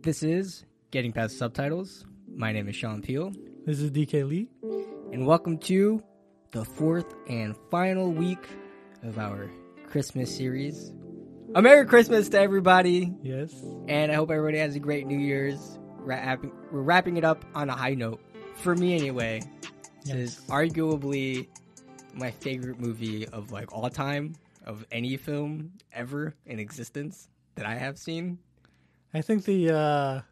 This is Getting Past Subtitles. My name is Sean Peel. This is DK Lee. And welcome to the fourth and final week of our Christmas series. A Merry Christmas to everybody. Yes. And I hope everybody has a great New Year's. We're wrapping it up on a high note. For me anyway, this is arguably my favorite movie of like all time, of any film ever in existence that I have seen. I think the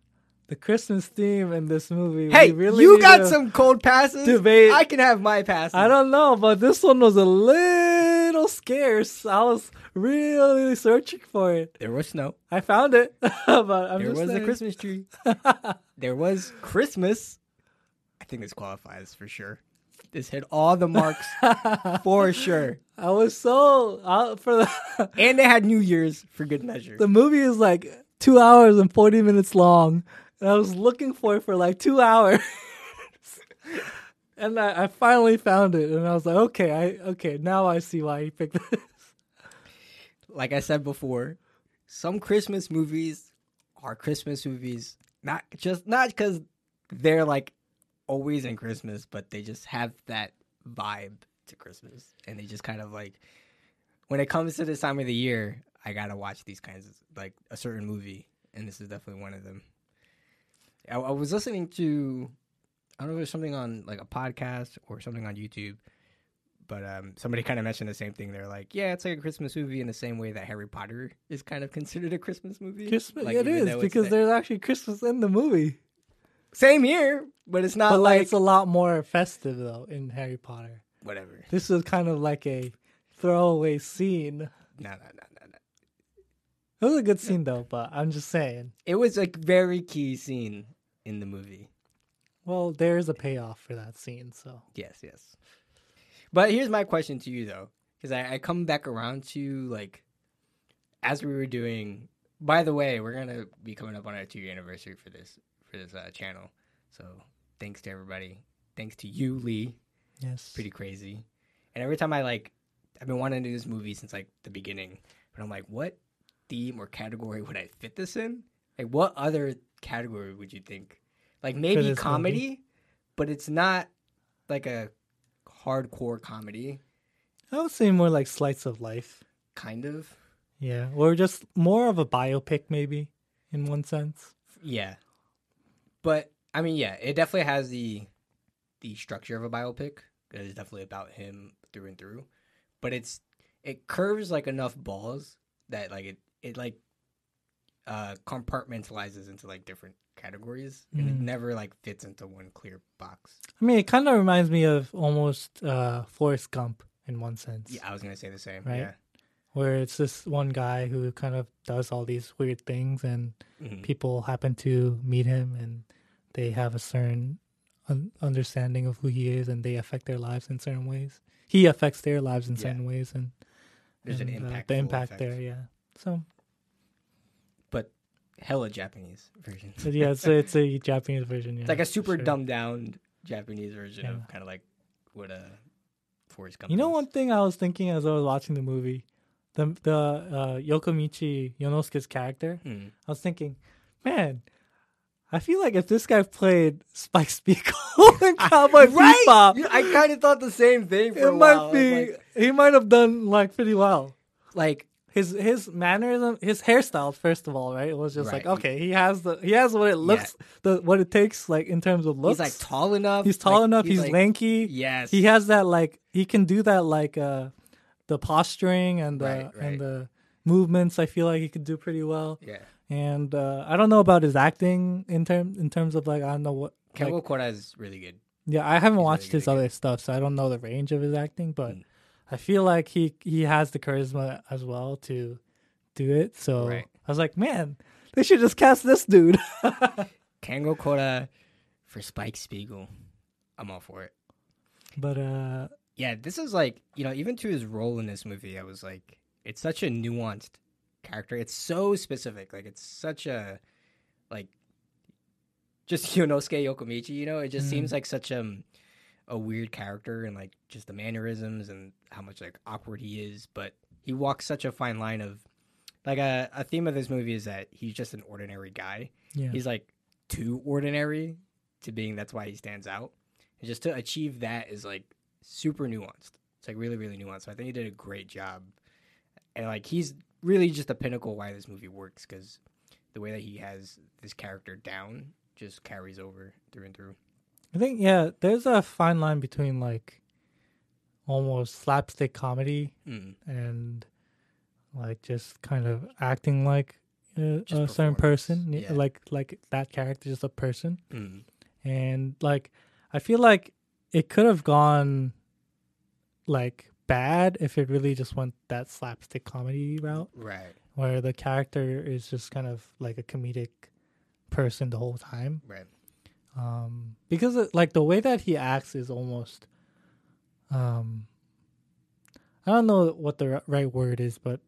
Christmas theme in this movie. Hey, really you got some cold passes. Debate. I can have my passes. I don't know, but this one was a little scarce. I was really searching for it. There was snow. I found it. There was a Christmas tree. There was Christmas. I think this qualifies for sure. This hit all the marks for sure. I was so out for that. And they had New Year's for good measure. The movie is like 2 hours and 40 minutes long. And I was looking for it for like 2 hours. And I finally found it. And I was like, okay, now I see why he picked this. Like I said before, some Christmas movies are Christmas movies. Not because they're like always in Christmas, but they just have that vibe to Christmas. And they just kind of like, when it comes to this time of the year, I gotta watch these kinds of, like, a certain movie, and this is definitely one of them. I was listening to, I don't know if there's something on, like, a podcast or something on YouTube, but somebody kind of mentioned the same thing. They're like, yeah, it's like a Christmas movie in the same way that Harry Potter is kind of considered a Christmas movie. Like, it is, because there's actually Christmas in the movie. Same here, but it's not like... It's a lot more festive, though, in Harry Potter. Whatever. This is kind of like a throwaway scene. No. It was a good scene, though, but I'm just saying. It was a very key scene in the movie. Well, there is a payoff for that scene, so... Yes. But here's my question to you, though, because I come back around to, like, as we were doing... By the way, we're going to be coming up on our 2-year anniversary for this channel, so thanks to everybody. Thanks to you, Lee. Yes. Pretty crazy. And every time I've been wanting to do this movie since, like, the beginning, but I'm like, what theme or category would I fit this in? Like, what other category would you think? Like, maybe comedy, but it's not like a hardcore comedy. I would say more like slice of life, kind of. Yeah, or just more of a biopic, maybe in one sense. Yeah, but I mean, yeah, it definitely has the structure of a biopic. It's definitely about him through and through, but it curves like enough balls that like it compartmentalizes into like different categories, and it never like fits into one clear box. I mean, it kind of reminds me of almost Forrest Gump in one sense. Yeah, I was gonna say the same. Right? Yeah, where it's this one guy who kind of does all these weird things, and people happen to meet him, and they have a certain understanding of who he is, and they affect their lives in certain ways. He affects their lives in certain ways, and there's an impact. The impact effect. There, yeah. So, but hella Japanese version. Yeah, it's a Japanese version. Yeah, it's like a super dumbed down Japanese version of kind of like what a Forrest Gump. You know, one thing I was thinking as I was watching the movie, the Yokomichi Yonosuke's character. I was thinking, man, I feel like if this guy played Spike Spiegel and Cowboy Bebop, I kind of thought the same thing for a while. He might have done like pretty well. Like his mannerism, his hairstyle, first of all, right? It was just like, okay, he has what it looks, what it takes, like in terms of looks. He's like tall enough. He's like, lanky. Yes, he has that like he can do that like the posturing and the movements. I feel like he could do pretty well. Yeah. And I don't know about his acting in terms of, like, I don't know what... Kengo Kora is really good. Yeah, I haven't watched his other stuff, so I don't know the range of his acting, but I feel like he has the charisma as well to do it. So I was like, man, they should just cast this dude. Kengo Kora for Spike Spiegel. I'm all for it. But... yeah, this is, like, you know, even to his role in this movie, I was like, it's such a nuanced... character. It's so specific. Like, it's such a like just Yonosuke Yokomichi, you know, it just seems like such a weird character, and like just the mannerisms and how much like awkward he is, but he walks such a fine line of Like a theme of this movie is that he's just an ordinary guy. Yeah. He's like too ordinary to being, that's why he stands out. And just to achieve that is like super nuanced. It's like really, really nuanced. So I think he did a great job. And like he's really just the pinnacle why this movie works, because the way that he has this character down just carries over through and through. I think, yeah, there's a fine line between like almost slapstick comedy and like just kind of acting like a certain person, yeah. like that character, just a person. And like I feel like it could have gone like bad if it really just went that slapstick comedy route, right? Where the character is just kind of like a comedic person the whole time, right? Because like the way that he acts is almost, I don't know what the right word is, but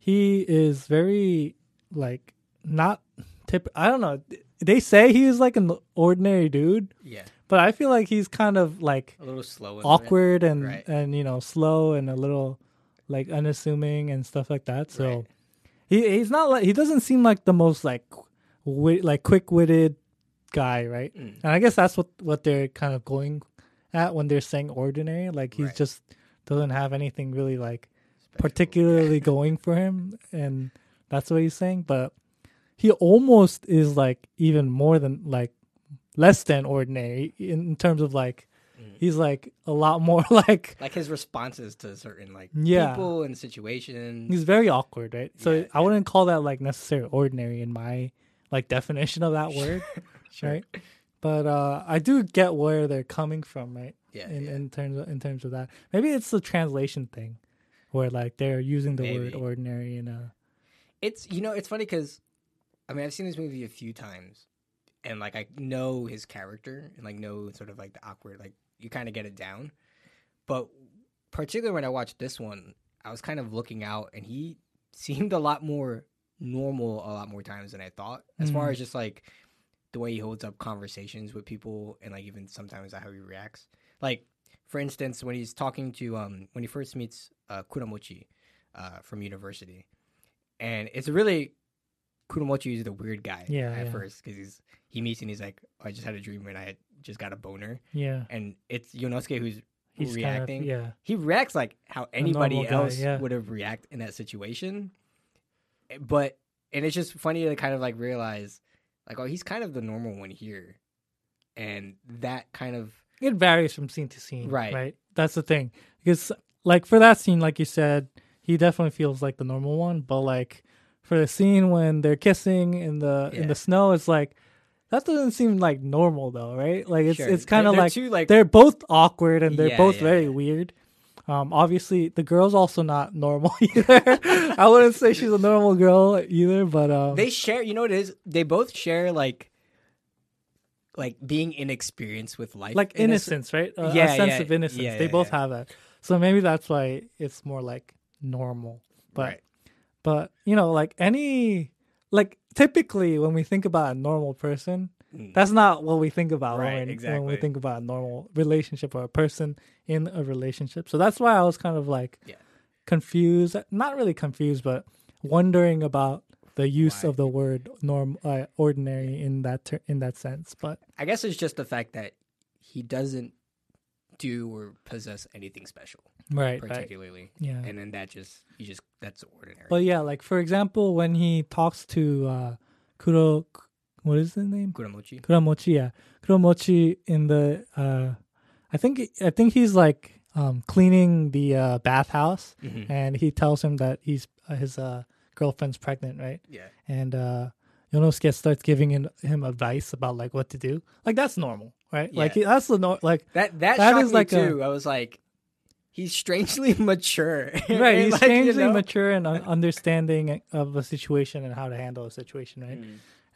he is very like not tip. I don't know. They say he is like an ordinary dude. Yeah. But I feel like he's kind of like a little slow, awkward, and right. and you know, slow and a little like unassuming and stuff like that. So right. he's not like, he doesn't seem like the most like quick-witted guy, right? And I guess that's what they're kind of going at when they're saying ordinary. Like he right. just doesn't have anything really like special, particularly going for him, and that's what he's saying. But he almost is like even more than like. Less than ordinary in terms of like he's like a lot more like his responses to certain like people and situations. He's very awkward, right? So yeah, I wouldn't call that like necessarily ordinary in my like definition of that word, sure. right? But I do get where they're coming from, right? Yeah, in terms of that, maybe it's the translation thing, where like they're using the word ordinary in a. It's, you know, it's funny because, I mean, I've seen this movie a few times. And, like, I know his character and, like, know sort of, like, the awkward, like, you kind of get it down. But particularly when I watched this one, I was kind of looking out, and he seemed a lot more normal a lot more times than I thought. As far as just, like, the way he holds up conversations with people and, like, even sometimes how he reacts. Like, for instance, when he's talking to, when he first meets Kuramochi from university. And it's a really... Kuramochi is the weird guy first, because he meets and he's like, oh, I just had a dream and I just got a boner. Yeah. And it's Yonosuke who's reacting. Kind of, he reacts like how anybody else would have reacted in that situation. But, and it's just funny to kind of like realize, like, oh, he's kind of the normal one here. And that kind of... It varies from scene to scene. Right. That's the thing. Because, like, for that scene, like you said, he definitely feels like the normal one, but like... For the scene when they're kissing in the snow, it's like that doesn't seem like normal though, right? Like it's kind of like they're both awkward and they're both very weird. Obviously the girl's also not normal either. I wouldn't say she's a normal girl either, but they share. You know what it is? They both share like being inexperienced with life, like innocence, right? A sense of innocence. Yeah, they both have that, so maybe that's why it's more like normal, but. Right. But, you know, like any, like typically when we think about a normal person, that's not what we think about when we think about a normal relationship or a person in a relationship. So that's why I was kind of like confused, not really confused, but wondering about the use of the word ordinary in that sense. But I guess it's just the fact that he doesn't do or possess anything special. Right. Particularly. Right. Yeah. And then that that's ordinary. But yeah, like for example, when he talks to what is his name? Kuramochi. Kuramochi, yeah. Kuramochi in the I think he's like cleaning the bathhouse and he tells him that he's his girlfriend's pregnant, right? Yeah. And Yonosuke starts giving him advice about like what to do. Like that's normal, right? Yeah. Like that's the like that shocked is me like too. I was like, he's strangely mature. Right, he's like, strangely mature and understanding of a situation and how to handle a situation, right?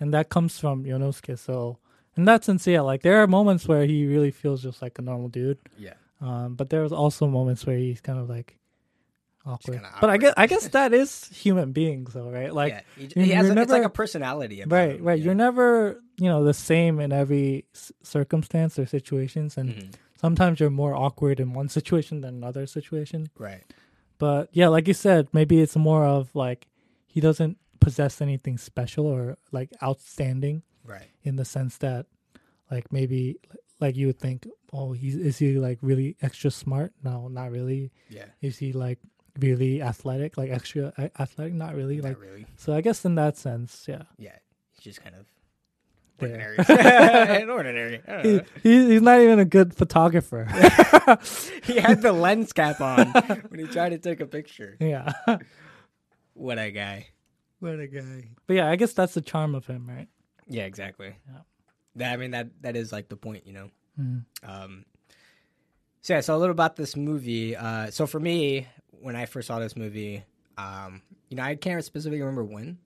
And that comes from Yonosuke. So, in that sense, yeah, like there are moments where he really feels just like a normal dude. Yeah. But there's also moments where he's kind of like awkward. But I guess that is human beings, though, right? Like he has it's like a personality. Right. Yeah. You're never, you know, the same in every circumstance or situations, and. Sometimes you're more awkward in one situation than another situation. Right. But yeah, like you said, maybe it's more of like he doesn't possess anything special or like outstanding, right? In the sense that, like, maybe like you would think, oh, is he like really extra smart? No, not really. Yeah. Is he like really athletic? Like extra athletic? Not really. Not like really. So I guess in that sense, yeah. Yeah, he's just kind of ordinary. Ordinary. I don't know. He's not even a good photographer. He had the lens cap on when he tried to take a picture. Yeah. What a guy. What a guy. But yeah, I guess that's the charm of him, right? Yeah, exactly. Yeah. That, I mean, that is like the point, you know? Mm-hmm. So yeah, so a little about this movie. So for me, when I first saw this movie, you know, I can't specifically remember when.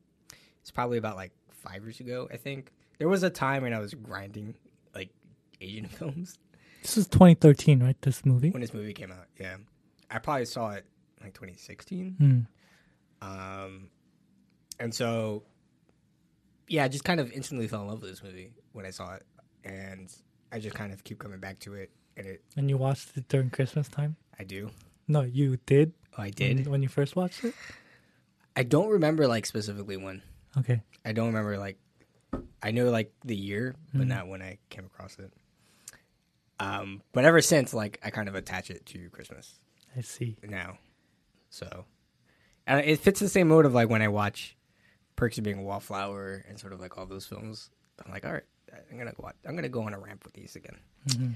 It's probably about like 5 years ago, I think. There was a time when I was grinding like Asian films. This was 2013, right? This movie? When this movie came out, yeah. I probably saw it like 2016. Mm. And so, yeah, I just kind of instantly fell in love with this movie when I saw it. And I just kind of keep coming back to it. And you watched it during Christmas time? I do. No, you did? Oh, I did. When you first watched it? I don't remember like specifically when. Okay. I don't remember like, I know like the year, but not when I came across it. But ever since, like, I kind of attach it to Christmas. I see. Now. So, and it fits the same mode of like when I watch Perks of Being a Wallflower and sort of like all those films. I'm like, all right, I'm gonna go on a ramp with these again. Mm-hmm.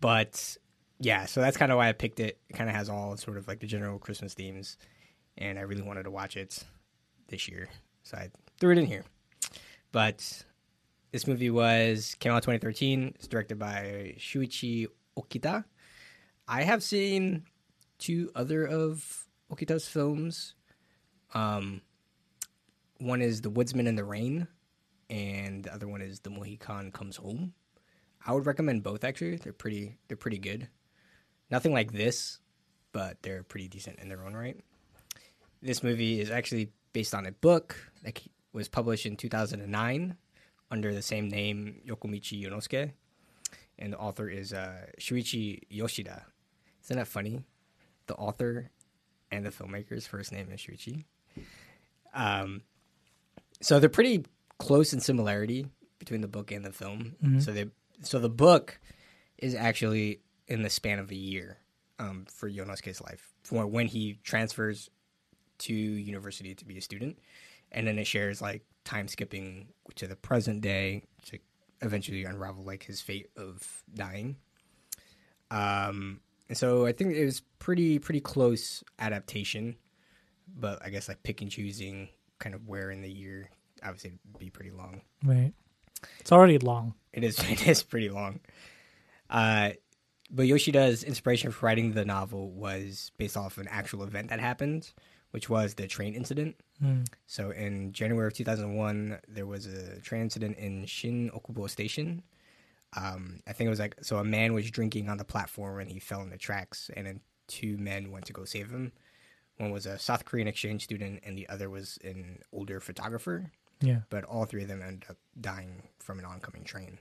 But yeah, so that's kind of why I picked it. It kind of has all sort of like the general Christmas themes, and I really wanted to watch it this year, so I threw it in here. But this movie came out in 2013. It's directed by Shuichi Okita. I have seen two other of Okita's films. One is The Woodsman in the Rain, and the other one is The Mohican Comes Home. I would recommend both, actually. They're pretty good. Nothing like this, but they're pretty decent in their own right. This movie is actually based on a book that was published in 2009 under the same name, Yokomichi Yonosuke. And the author is Shuichi Yoshida. Isn't that funny? The author and the filmmaker's first name is Shuichi. So they're pretty close in similarity between the book and the film. Mm-hmm. So the book is actually in the span of a year for Yonosuke's life, for when he transfers to university to be a student. And then it shares like time skipping to the present day to eventually unravel like his fate of dying. And so I think it was pretty close adaptation, but I guess like pick and choosing kind of where in the year, obviously it'd be pretty long. Right. It's already long. It is pretty long. But Yoshida's inspiration for writing the novel was based off an actual event that happened, which was the train incident. Mm. So in January of 2001, there was a train incident in Shin Okubo Station. I think it was like, so a man was drinking on the platform and he fell in the tracks, and then two men went to go save him. One was a South Korean exchange student and the other was an older photographer. Yeah. But all three of them ended up dying from an oncoming train.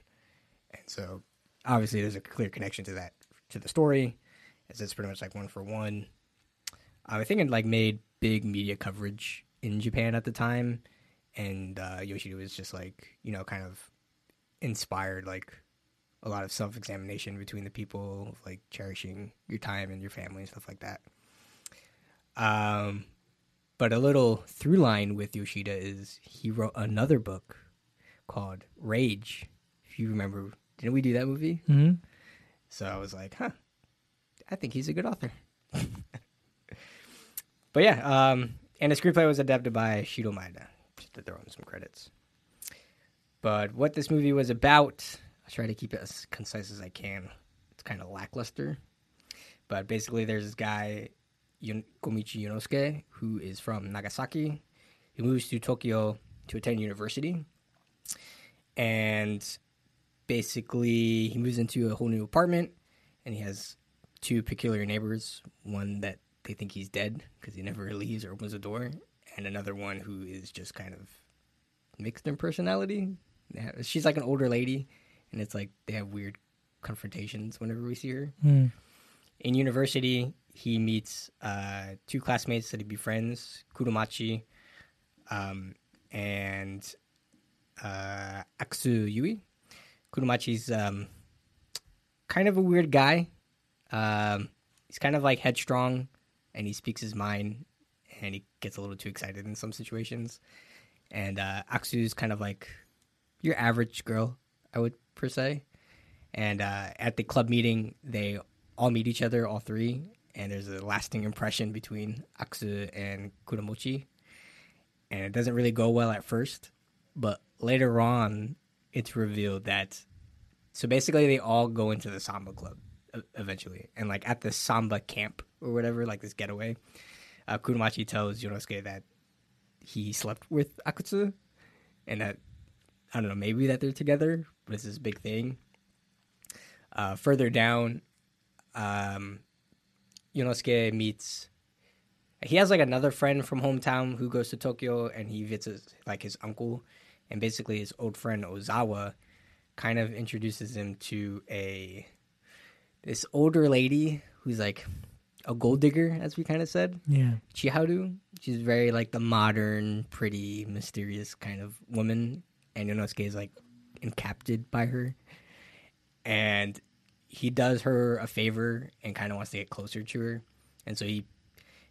And so obviously there's a clear connection to that, to the story, as it's pretty much like one for one. I think it like made big media coverage in Japan at the time, and Yoshida was just like, you know, kind of inspired like a lot of self-examination between the people, like cherishing your time and your family and stuff like that. But a little through line with Yoshida is he wrote another book called Rage. If you remember, didn't we do that movie? Mm-hmm. So I was like, huh, I think he's a good author. But yeah, and the screenplay was adapted by Shido Maeda, just to throw in some credits. But what this movie was about, I'll try to keep it as concise as I can. It's kind of lackluster. But basically there's this guy, Yokomichi Yonosuke, who is from Nagasaki. He moves to Tokyo to attend university. And basically he moves into a whole new apartment, and he has two peculiar neighbors, one that they think he's dead because he never leaves or opens the door, and another one who is just kind of mixed in personality. She's like an older lady, and it's like they have weird confrontations whenever we see her. Mm. In university, he meets two classmates that he befriends, Kuramochi, and Akutsu Yui. Kuramochi's kind of a weird guy. He's kind of like headstrong, and he speaks his mind, and he gets a little too excited in some situations. And Akutsu's kind of like your average girl, I would per se. And at the club meeting, they all meet each other, all three, and there's a lasting impression between Akutsu and Kuramochi. And it doesn't really go well at first, but later on, it's revealed that... So basically, they all go into the samba club eventually. And like at the samba camp or whatever, like this getaway, Kuramochi tells Yonosuke that he slept with Akutsu, and that, I don't know, maybe that they're together, but it's this big thing. Further down, Yonosuke meets... He has like another friend from hometown who goes to Tokyo, and he visits like his uncle, and basically his old friend Ozawa kind of introduces him to this older lady who's like a gold digger, as we kind of said. Yeah, Chiharu. She's very like the modern, pretty, mysterious kind of woman, and Yonosuke is like encaptured by her, and he does her a favor and kind of wants to get closer to her, and so he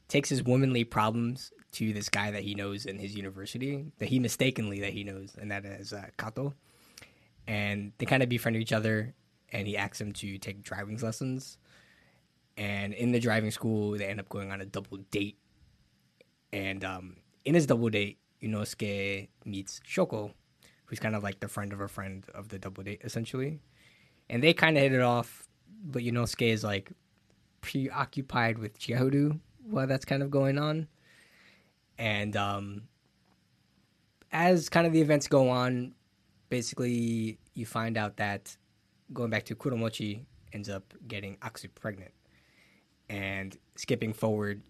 takes his womanly problems to this guy that he knows in his university, that he knows, and that is Kato. And they kind of befriend each other, and he asks him to take driving lessons. And in the driving school, they end up going on a double date. And in his double date, Yonosuke meets Shoko, who's kind of like the friend of a friend of the double date, essentially. And they kind of hit it off, but Yonosuke is like preoccupied with Chiharu while that's kind of going on. And as kind of the events go on, basically you find out that, going back to Kuramochi, ends up getting Akutsu pregnant. And skipping forward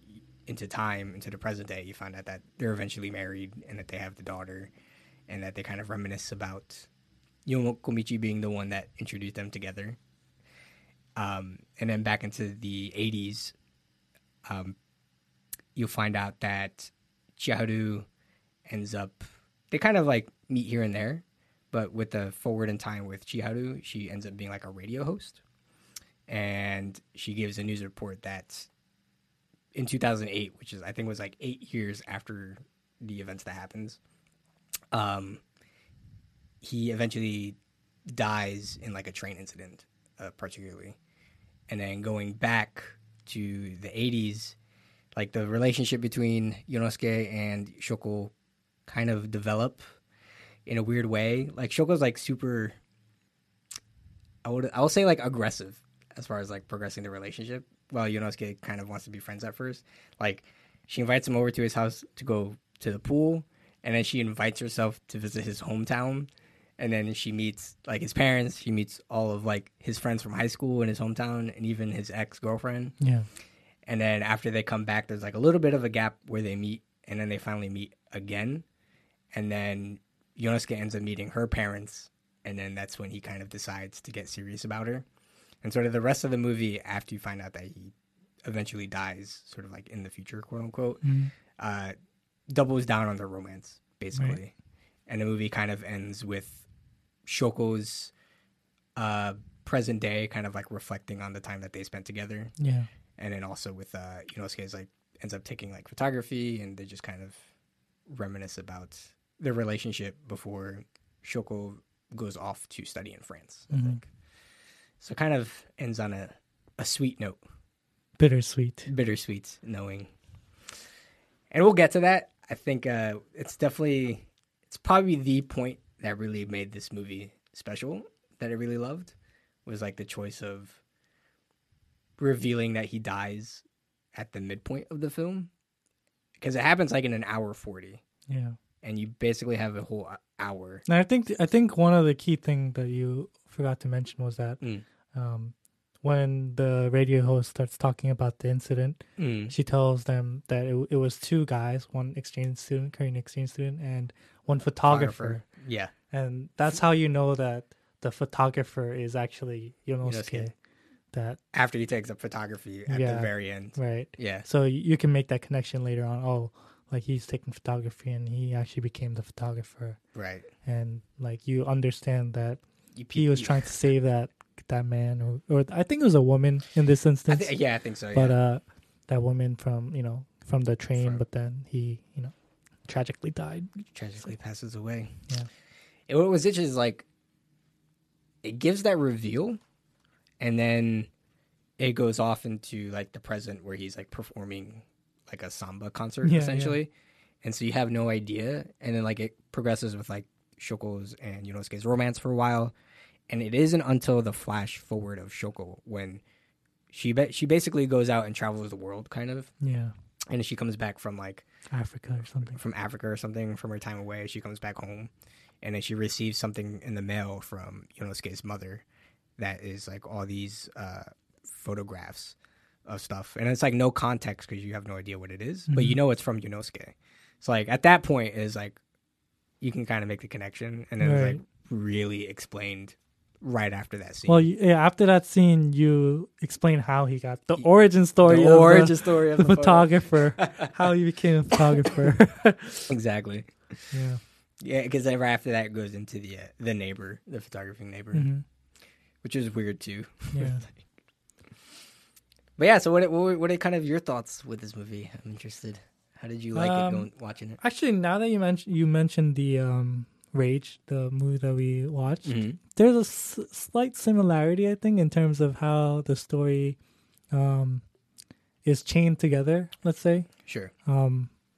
into time, into the present day, you find out that they're eventually married and that they have the daughter, and that they kind of reminisce about Yokomichi being the one that introduced them together. And then back into the 80s, you'll find out that Chiharu ends up... They kind of, like, meet here and there, but with the forward in time with Chiharu, she ends up being, like, a radio host. And she gives a news report that in 2008, which is, I think, was, like, 8 years after the events that happens, he eventually dies in, like, a train incident, particularly. And then going back to the 80s, like the relationship between Yonosuke and Shoko kind of develop in a weird way. Like Shoko's like super, I will say like aggressive as far as like progressing the relationship, while Yonosuke kind of wants to be friends at first. Like she invites him over to his house to go to the pool, and then she invites herself to visit his hometown, and then she meets like his parents, she meets all of like his friends from high school in his hometown, and even his ex-girlfriend. Yeah. And then after they come back, there's like a little bit of a gap where they meet, and then they finally meet again. And then Yonosuke ends up meeting her parents, and then that's when he kind of decides to get serious about her. And sort of the rest of the movie, after you find out that he eventually dies, sort of like in the future, quote unquote, doubles down on their romance, basically. Right. And the movie kind of ends with Shoko's present day kind of like reflecting on the time that they spent together. Yeah. And then also with Yonosuke like ends up taking like photography, and they just kind of reminisce about their relationship before Shoko goes off to study in France, I think. So it kind of ends on a sweet note. Bittersweet knowing. And we'll get to that. I think it's probably the point that really made this movie special, that I really loved, was like the choice of revealing that he dies at the midpoint of the film, because it happens like in an hour 40. Yeah, and you basically have a whole hour. And I think one of the key thing that you forgot to mention was that when the radio host starts talking about the incident, she tells them that it was two guys, one Korean exchange student, and one photographer. Yeah, and that's how you know that the photographer is actually Yonosuke. That after he takes up photography at the very end, right? Yeah, so you can make that connection later on. Oh, Like, he's taking photography and he actually became the photographer. Right. And, like, you understand that he was trying to save that man, or I think it was a woman in this instance. I think so, yeah. But that woman from the train, but then he, tragically died. Tragically passes away. Yeah. And what was interesting is, like, it gives that reveal, and then it goes off into, like, the present where he's, like, performing, like, a samba concert, essentially. Yeah. And so you have no idea. And then, like, it progresses with, like, Shoko's and Yonosuke's romance for a while. And it isn't until the flash forward of Shoko when she basically goes out and travels the world, kind of. Yeah. And she comes back from, like... Africa or something. From her time away, she comes back home. And then she receives something in the mail from Yonosuke's mother that is, like, all these photographs of stuff. And it's, like, no context because you have no idea what it is. Mm-hmm. But you know it's from Yonosuke. So, like, at that point, it's, like, you can kind of make the connection. And then it's, like, really explained right after that scene. Well, yeah, after that scene, you explain how he got the origin story of the photographer. How he became a photographer. Exactly. Yeah. Yeah, because right after that it goes into the neighbor, the photographing neighbor, mm-hmm. which is weird too. Yeah. But yeah, so what are kind of your thoughts with this movie? I'm interested. How did you like it watching it? Actually, now that you mentioned the Rage, the movie that we watched, mm-hmm. there's a slight similarity, I think, in terms of how the story is chained together. Let's say. Sure.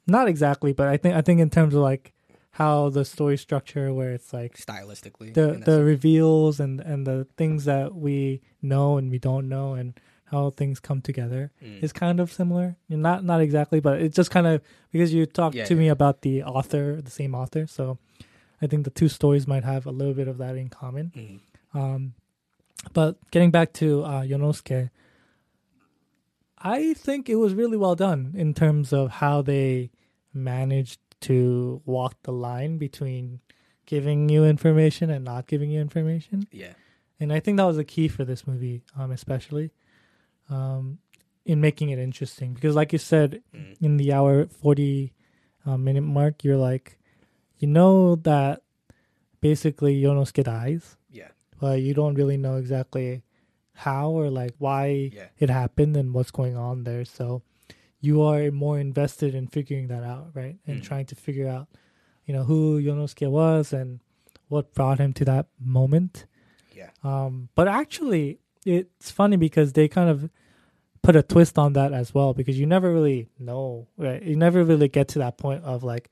Not exactly, but I think in terms of, like, how the story structure, where it's like stylistically the reveals and the things that we know and we don't know and how things come together is kind of similar. Not exactly, but it's just kind of, because you talked to me about the same author, so I think the two stories might have a little bit of that in common. But getting back to Yonosuke, I think it was really well done in terms of how they managed to walk the line between giving you information and not giving you information. Yeah. And I think that was the key for this movie, especially in making it interesting. Because, like you said, in the hour 40 minute mark, you're like, that basically Yonosuke dies. Yeah. But you don't really know exactly how or, like, why it happened and what's going on there. So you are more invested in figuring that out, right? And trying to figure out, who Yonosuke was and what brought him to that moment. Yeah. But actually, it's funny because they kind of put a twist on that as well, because you never really know, right? You never really get to that point of, like,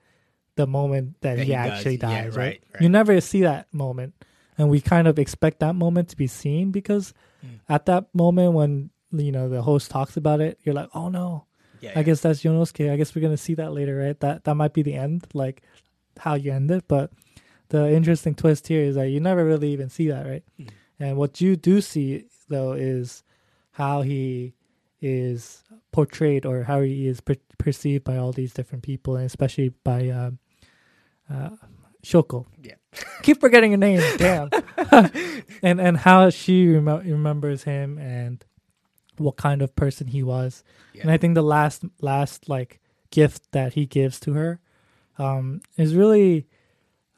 the moment that he actually dies, yeah, right? You never see that moment. And we kind of expect that moment to be seen because at that moment when, the host talks about it, you're like, oh, no. Yeah, I guess that's Yonosuke. I guess we're going to see that later, right? That might be the end, like how you end it. But the interesting twist here is that you never really even see that, right? Mm. And what you do see, though, is how he is portrayed or how he is perceived by all these different people, and especially by Shoko. Yeah. Keep forgetting her name. Damn. and how she remembers him and what kind of person he was. Yeah. And I think the last like gift that he gives to her is really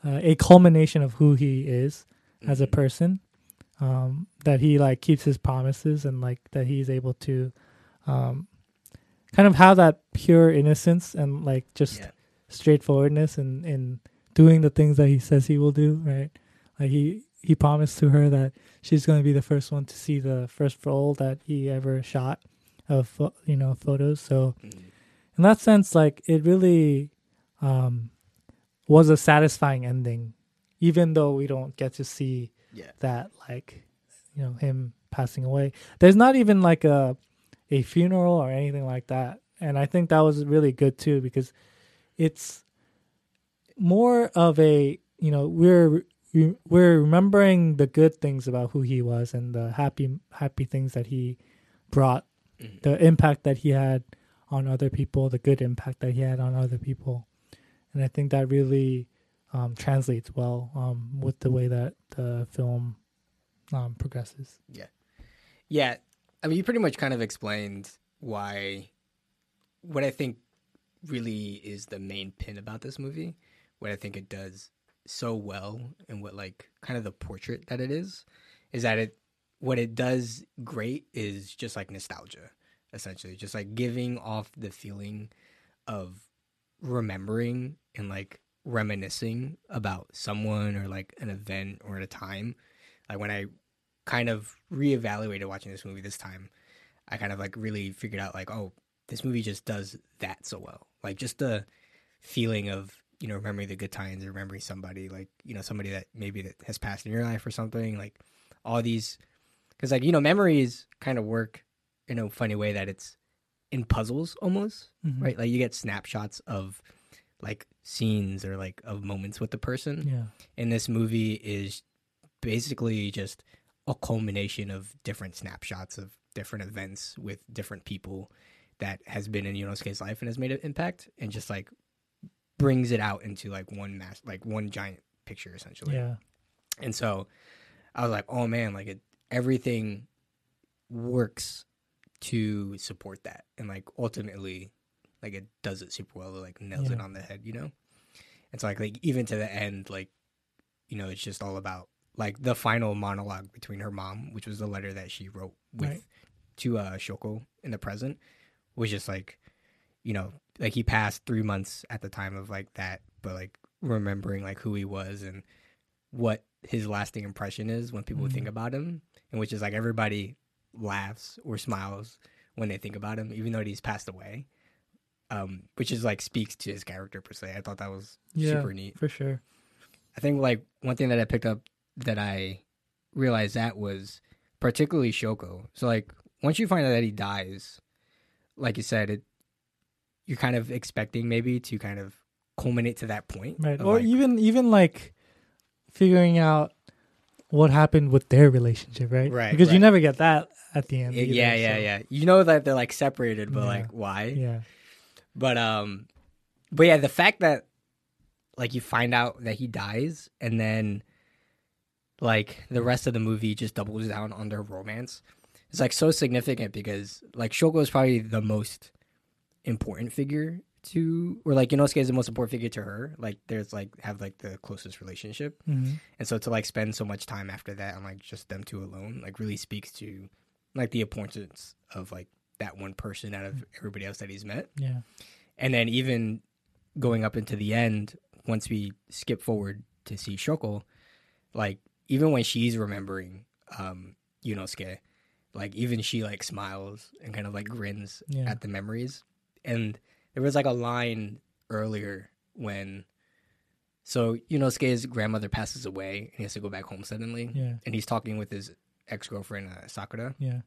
a culmination of who he is as a person, that he, like, keeps his promises and, like, that he's able to kind of have that pure innocence and, like, just straightforwardness in doing the things that he says he will do, right? Like, he promised to her that she's going to be the first one to see the first roll that he ever shot of, photos. So in that sense, like, it really was a satisfying ending, even though we don't get to see that, like, him passing away. There's not even, like, a funeral or anything like that. And I think that was really good too, because it's more of a, we're remembering the good things about who he was and the happy things that he brought, the impact that he had on other people, the good impact that he had on other people. And I think that really translates well with the way that the film progresses. Yeah. Yeah. I mean, you pretty much kind of explained what I think really is the main pin about this movie, what I think it does so well, and what like kind of the portrait that it is that it, what it does great is just like nostalgia, essentially, just like giving off the feeling of remembering and like reminiscing about someone or like an event or at a time. Like when I kind of reevaluated watching this movie this time, I kind of like really figured out like, oh, this movie just does that so well. Like just the feeling of, you know, remembering the good times, or remembering somebody, like, you know, somebody that maybe that has passed in your life or something, like all these, because like, you know, memories kind of work in a funny way that it's in puzzles almost, mm-hmm. right? Like you get snapshots of like scenes or like of moments with the person. Yeah. And this movie is basically just a culmination of different snapshots of different events with different people that has been in Yonosuke's life and has made an impact, and just like brings it out into like one mass, like one giant picture essentially. Yeah. And so I was like, oh man, like it, everything works to support that, and like ultimately like it does it super well. It like nails yeah. it on the head, you know? And so like even to the end, like, you know, it's just all about like the final monologue between her mom, which was the letter that she wrote with right. to Shoko in the present, was just like, you know, like he passed 3 months at the time of like that, but like remembering like who he was and what his lasting impression is when people mm-hmm. think about him, and which is like everybody laughs or smiles when they think about him, even though he's passed away. Which is like speaks to his character per se. I thought that was super neat. For sure. I think like one thing that I picked up that I realized that was particularly Shoko. So like once you find out that he dies, like you said, you're kind of expecting maybe to kind of culminate to that point. Right. Or like, even like figuring out what happened with their relationship, right? Right. Because you never get that at the end. Yeah. You know that they're like separated, but like why? Yeah. But yeah, the fact that like you find out that he dies, and then like the rest of the movie just doubles down on their romance, it's like so significant, because like Shoko is probably the most important figure to, or like Yonosuke is the most important figure to her. Like there's like have like the closest relationship, mm-hmm. and so to like spend so much time after that on like just them two alone, like really speaks to like the importance of like that one person out of everybody else that he's met. Yeah. And then even going up into the end, once we skip forward to see Shoko, like even when she's remembering Yonosuke, like even she like smiles and kind of like grins at the memories. And there was like a line earlier when, so Yonosuke's grandmother passes away and he has to go back home suddenly. Yeah. And he's talking with his ex-girlfriend Sakura. Yeah.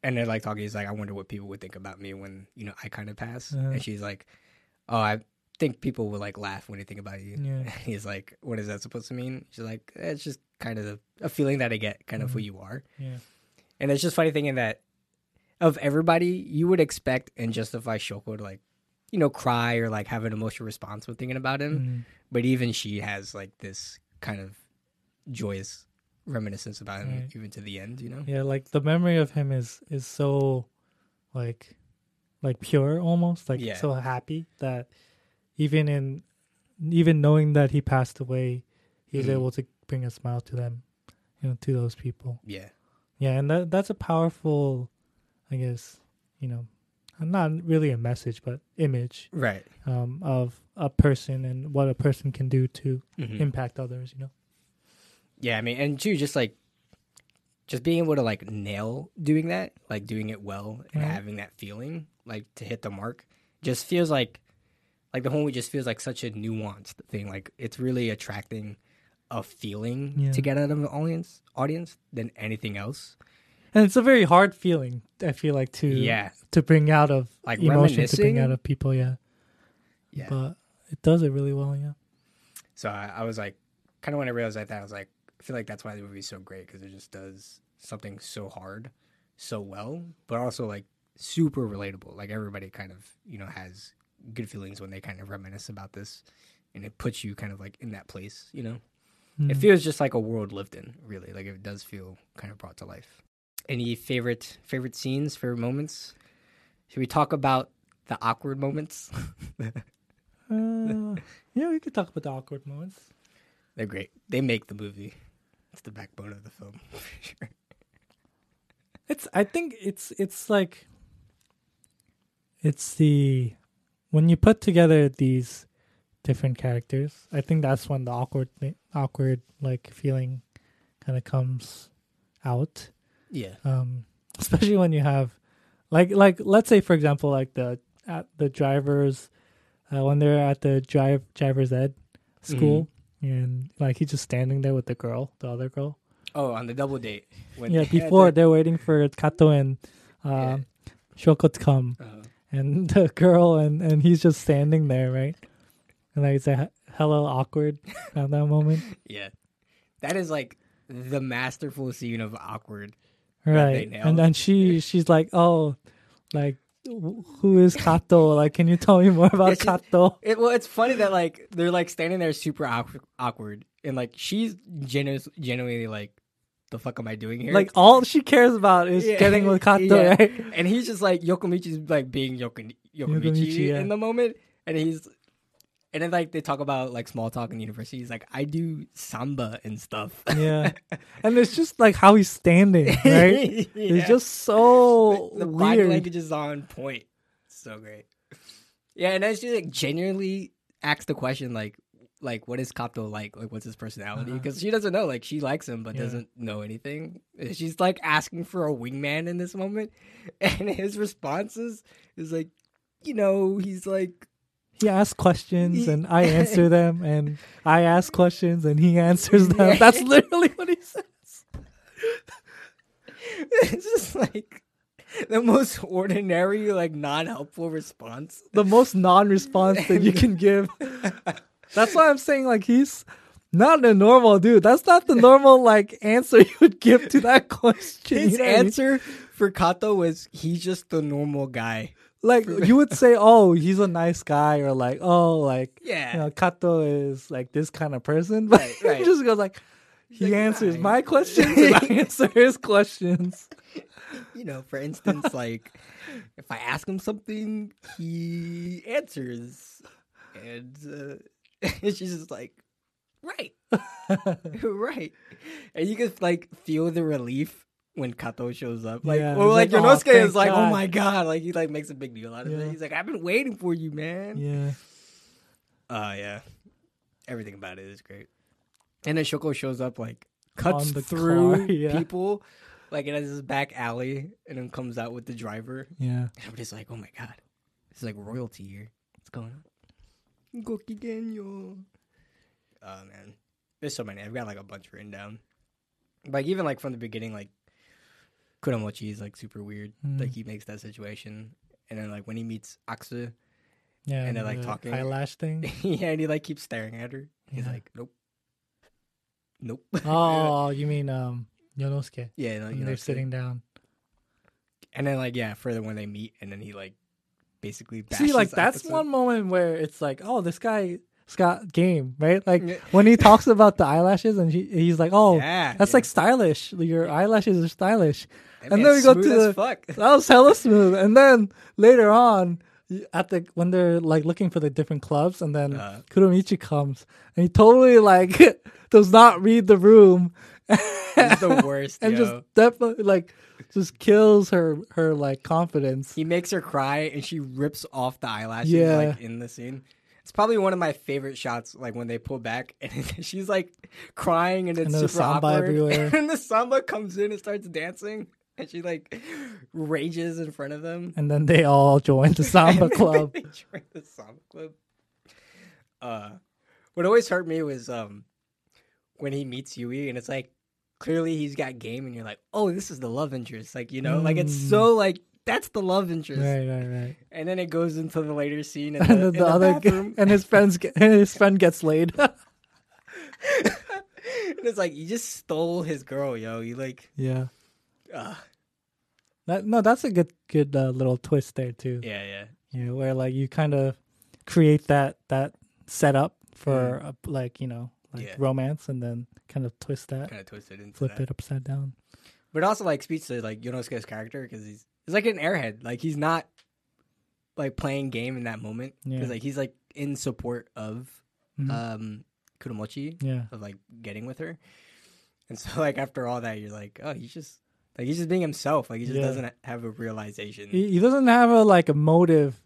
And they're like talking, he's like, I wonder what people would think about me when, you know, I kind of pass. And she's like, oh, I think people will like laugh when they think about you. Yeah. He's like, what is that supposed to mean? She's like, it's just kind of a feeling that I get, kind of who you are. Yeah. And it's just funny thinking that of everybody, you would expect and justify Shoko to like, you know, cry or like have an emotional response when thinking about him. Mm-hmm. But even she has like this kind of joyous reminiscence about him, right. even to the end, you know? Yeah, like the memory of him is so like pure almost, like so happy that even knowing that he passed away, he's able to bring a smile to them, you know, to those people. Yeah. Yeah, and that's a powerful, I guess, you know, not really a message, but image. Right. Of a person and what a person can do to impact others, you know? Yeah, I mean, and too, just like, just being able to like nail doing that, like doing it well and having that feeling, like to hit the mark, just feels like the whole movie just feels like such a nuanced thing. Like it's really attracting a feeling to get out of an audience than anything else. And it's a very hard feeling, I feel like, to bring out of like emotion, to bring out of people, yeah. But it does it really well, yeah. So I was like, kind of when I realized that, I was like, I feel like that's why the movie is so great, because it just does something so hard, so well, but also like super relatable. Like everybody kind of, you know, has good feelings when they kind of reminisce about this, and it puts you kind of like in that place, you know? It feels just like a world lived in, really. Like it does feel kind of brought to life. Any favorite scenes, favorite moments? Should we talk about the awkward moments. Yeah, we could talk about the awkward moments. They're great. They make the movie. It's the backbone of the film. Sure. I think it's when you put together these different characters, I think that's when the awkward like feeling kind of comes out. Yeah. Especially when you have like let's say for example like the drivers when they're at the driver's ed school and like he's just standing there with the girl, the other girl. Oh, on the double date. When they're waiting for Kato and Shoko to come. Uh-huh. And the girl and he's just standing there, right? And like it's a hello awkward at that moment. Yeah. That is like the masterful scene of awkward. Right. And then she's like, oh, like who is Kato? Like, can you tell me more about Kato? It's funny that like they're like standing there super awkward. And like she's genuinely like, the fuck am I doing here? Like all she cares about is getting with Kato, right? And he's just like Yokomichi's like being Yokomichi in the moment, and then like they talk about like small talk in university. He's like, I do samba and stuff. Yeah, and it's just like how he's standing, right? It's just so the weird. Body language is on point. It's so great. Yeah, and then she like genuinely asks the question like what is Kato like? Like what's his personality? Because she doesn't know. Like she likes him, but doesn't know anything. She's like asking for a wingman in this moment, and his responses is like, you know, he's like he asks questions and I answer them, and I ask questions and he answers them. That's literally what he says. It's just like the most ordinary, like non-helpful response. The most non-response that you can give. That's why I'm saying, like, he's not a normal dude. That's not the normal, like, answer you would give to that question. His answer for Kato was, he's just the normal guy. Like, you would say, oh, he's a nice guy, or like, oh, like, you know, Kato is, like, this kind of person. But he just goes, like, he answers my questions and I answer his questions. You know, for instance, like, if I ask him something, he answers. And, she's just like, right, right, and you can like feel the relief when Kato shows up. Like, or like Yonosuke is like, oh my god, like he like makes a big deal out of it. He's like, I've been waiting for you, man. Yeah. Yeah. Everything about it is great. And then Shoko shows up, like cuts through people, like it has this back alley, and then comes out with the driver. Yeah. And I'm just like, oh my god, it's like royalty here. What's going on? Gokigenyo. Oh man, there's so many. I've got like a bunch written down. Like even like from the beginning, like Kuramochi is like super weird. Like he makes that situation, and then like when he meets Aksu, and they're like talking eyelash thing. And he like keeps staring at her. He's like, nope. Oh, you mean Yonosuke? Yeah, like, Yonosuke. They're sitting down, and then like further when they meet, and then he like. Basically see like that's one moment where it's like, oh, this guy's got game, right? Like when he talks about the eyelashes and he's like, oh that's like stylish, your eyelashes are stylish, and then we go to the fuck. That was hella smooth. And then later on at the when they're like looking for the different clubs, and then Kuromichi comes and he totally like does not read the room. He's the worst. And just definitely like just kills her like confidence. He makes her cry and she rips off the eyelashes like in the scene. It's probably one of my favorite shots, like when they pull back and she's like crying and it's and super samba awkward everywhere. And the samba comes in and starts dancing and she like rages in front of them. And then they all join the samba club. They join the samba club. What always hurt me was when he meets Yui and it's like clearly he's got game, and you're like, oh, this is the love interest. Like, you know, like it's so like, that's the love interest. Right. And then it goes into the later scene in the, and the other bathroom. And his friend gets laid. And it's like, you just stole his girl, yo. You like... Yeah. That's a good little twist there too. Yeah. You know, where like you kind of create that setup for like, you know, like romance, and then kind of twist it into flip that. It upside down. But it also like speaks to like Yonosuke's character, because he's like an airhead. Like he's not like playing game in that moment because like he's like in support of Kuramochi of like getting with her, and so like after all that you're like, oh, he's just like being himself, like he just doesn't have a realization. He doesn't have a like a motive.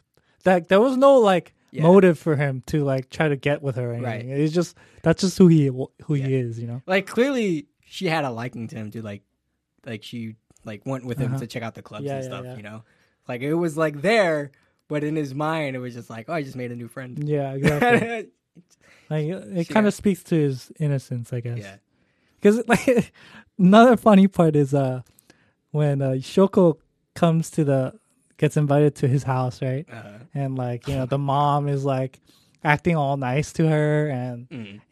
That there was no like motive for him to like try to get with her or anything. Right. It's just that's just who he is, you know. Like clearly she had a liking to him to like she like went with him to check out the clubs and stuff, you know. Like it was like there, but in his mind it was just like, oh, I just made a new friend. Yeah, exactly. Like it kind of speaks to his innocence, I guess. Yeah. Because like another funny part is when Shoko comes to the gets invited to his house, right? And like, you know, the mom is like acting all nice to her, and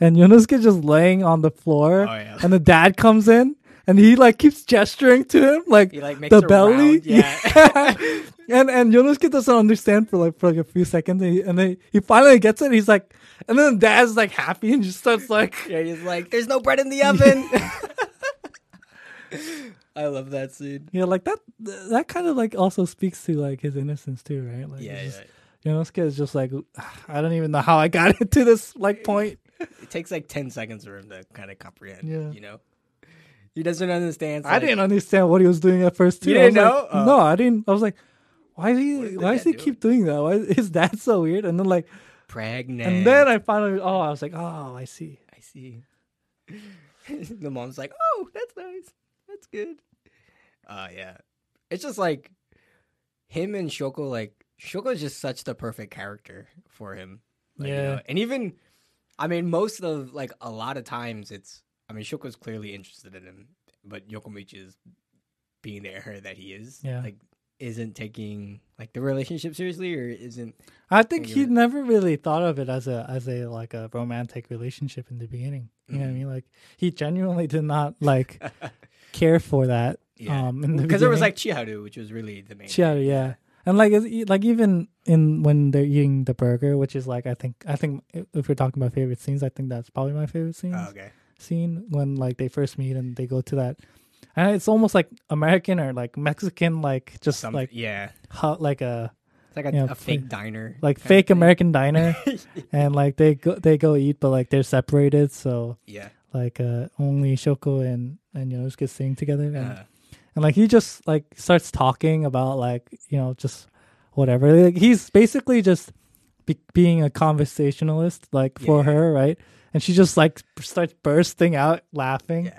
Yonosuke just laying on the floor, and the dad comes in and he like keeps gesturing to him, like, he, like makes the belly, and Yonosuke doesn't understand for like a few seconds, and then he finally gets it. And he's like, and then the dad's like happy and just starts like, he's like, there's no bread in the oven. I love that scene. Yeah, like that kind of like also speaks to like his innocence too, right? Like, Yonosuke is just like, I don't even know how I got it to this like point. It takes like 10 seconds for him to kind of comprehend. Yeah. You know, he doesn't understand. Like, I didn't understand what he was doing at first too. You didn't know? Like, no, I didn't. I was like, why does he keep doing that? Why is that so weird? And then like pregnant. And then I finally, I was like, oh, I see. The mom's like, oh, that's nice. That's good. It's just like him and Shoko. Like Shoko is just such the perfect character for him. Like, you know, and even, I mean, most of like a lot of times it's, I mean, Shoko's clearly interested in him, but Yokomichi is being the error that he is. Yeah. Like isn't taking like the relationship seriously, or isn't. I think he never really thought of it as a like a romantic relationship in the beginning. You know what I mean? Like he genuinely did not like care for that. Yeah, because there was like Chiharu, which was really the main. Chiharu, yeah, and like even in when they're eating the burger, which is like I think if we're talking about favorite scenes, I think that's probably my favorite scene. Oh, okay. Scene when like they first meet and they go to that, and it's almost like American or like Mexican, like just a fake diner, like fake American diner, and like they go eat, but like they're separated, so yeah. Like only Shoko and Yonosuke sing together, and like he just like starts talking about like, you know, just whatever. Like, he's basically just being a conversationalist, like for her, right? And she just like starts bursting out laughing,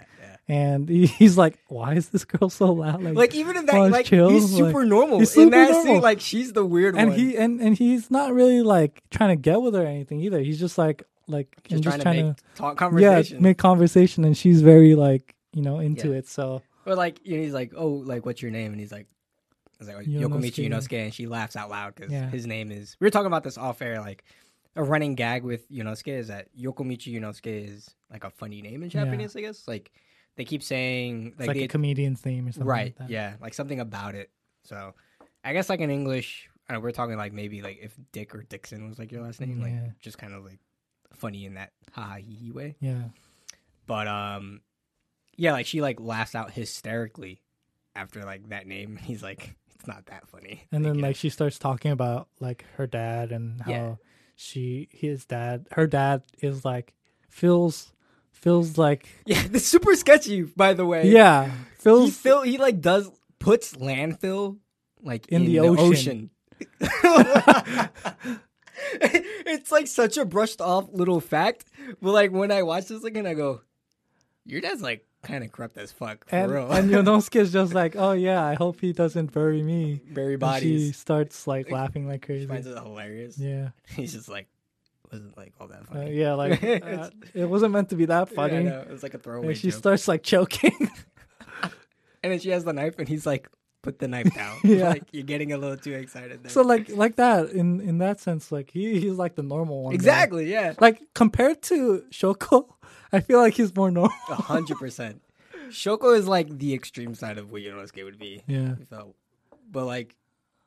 and he's like, "Why is this girl so loud?" Like even in that, like chills, he's super like, normal. He's super in that normal. Scene, like she's the weird one, and he's not really like trying to get with her or anything either. He's just like. Like just trying to talk conversation. Yeah, make conversation, and she's very like, you know, into it. So, but like, you know, he's like, "Oh, like what's your name?" And he's like, "It's like Yokomichi Yonosuke," and she laughs out loud because his name is. We were talking about this off air. Like a running gag with Yonosuke is that Yokomichi Yonosuke is like a funny name in Japanese. I guess like they keep saying like, it's like a comedian's name or something, right? Like that. Yeah, like something about it. So I guess like in English, I don't know, we're talking like maybe like if Dick or Dixon was like your last name, like just kind of like. Funny in that ha hee hee way, but like she like laughs out hysterically after like that name. He's like, it's not that funny. And then like she starts talking about like her dad and how her dad is like feels like this super sketchy, by the way. He like puts landfill like in the ocean. It's like such a brushed off little fact, but like when I watch this again, I go, your dad's like kind of corrupt as fuck, for real. And Yonosuke's just like, oh yeah, I hope he doesn't bury me. Bury bodies. And she starts like laughing like crazy. She finds it hilarious. Yeah. He's just like, wasn't like all that funny. It wasn't meant to be that funny. Yeah, it was like a throwaway and she joke. Starts like choking. And then she has the knife and he's like, put the knife down. Like you're getting a little too excited there. So like that in that sense, like he's like the normal one. Exactly, though. Yeah. Like compared to Shoko, I feel like he's more normal. 100%. Shoko is like the extreme side of what Yonosuke would be. Yeah. So, but like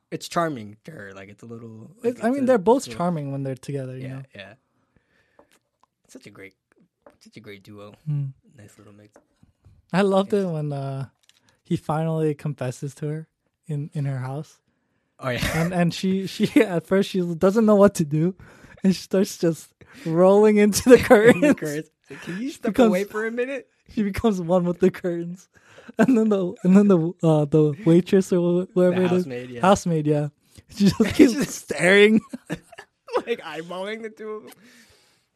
it's charming to her. Like it's a little. Like, they're both charming when they're together. You know? Yeah. Such a great duo. Mm. Nice little mix. I loved it when. He finally confesses to her in her house. Oh yeah. And she at first she doesn't know what to do, and she starts just rolling into the curtains. Can you step away for a minute? She becomes one with the curtains, and then the waitress or whoever housemaid, yeah. She just keeps staring, like eyeballing the two of them.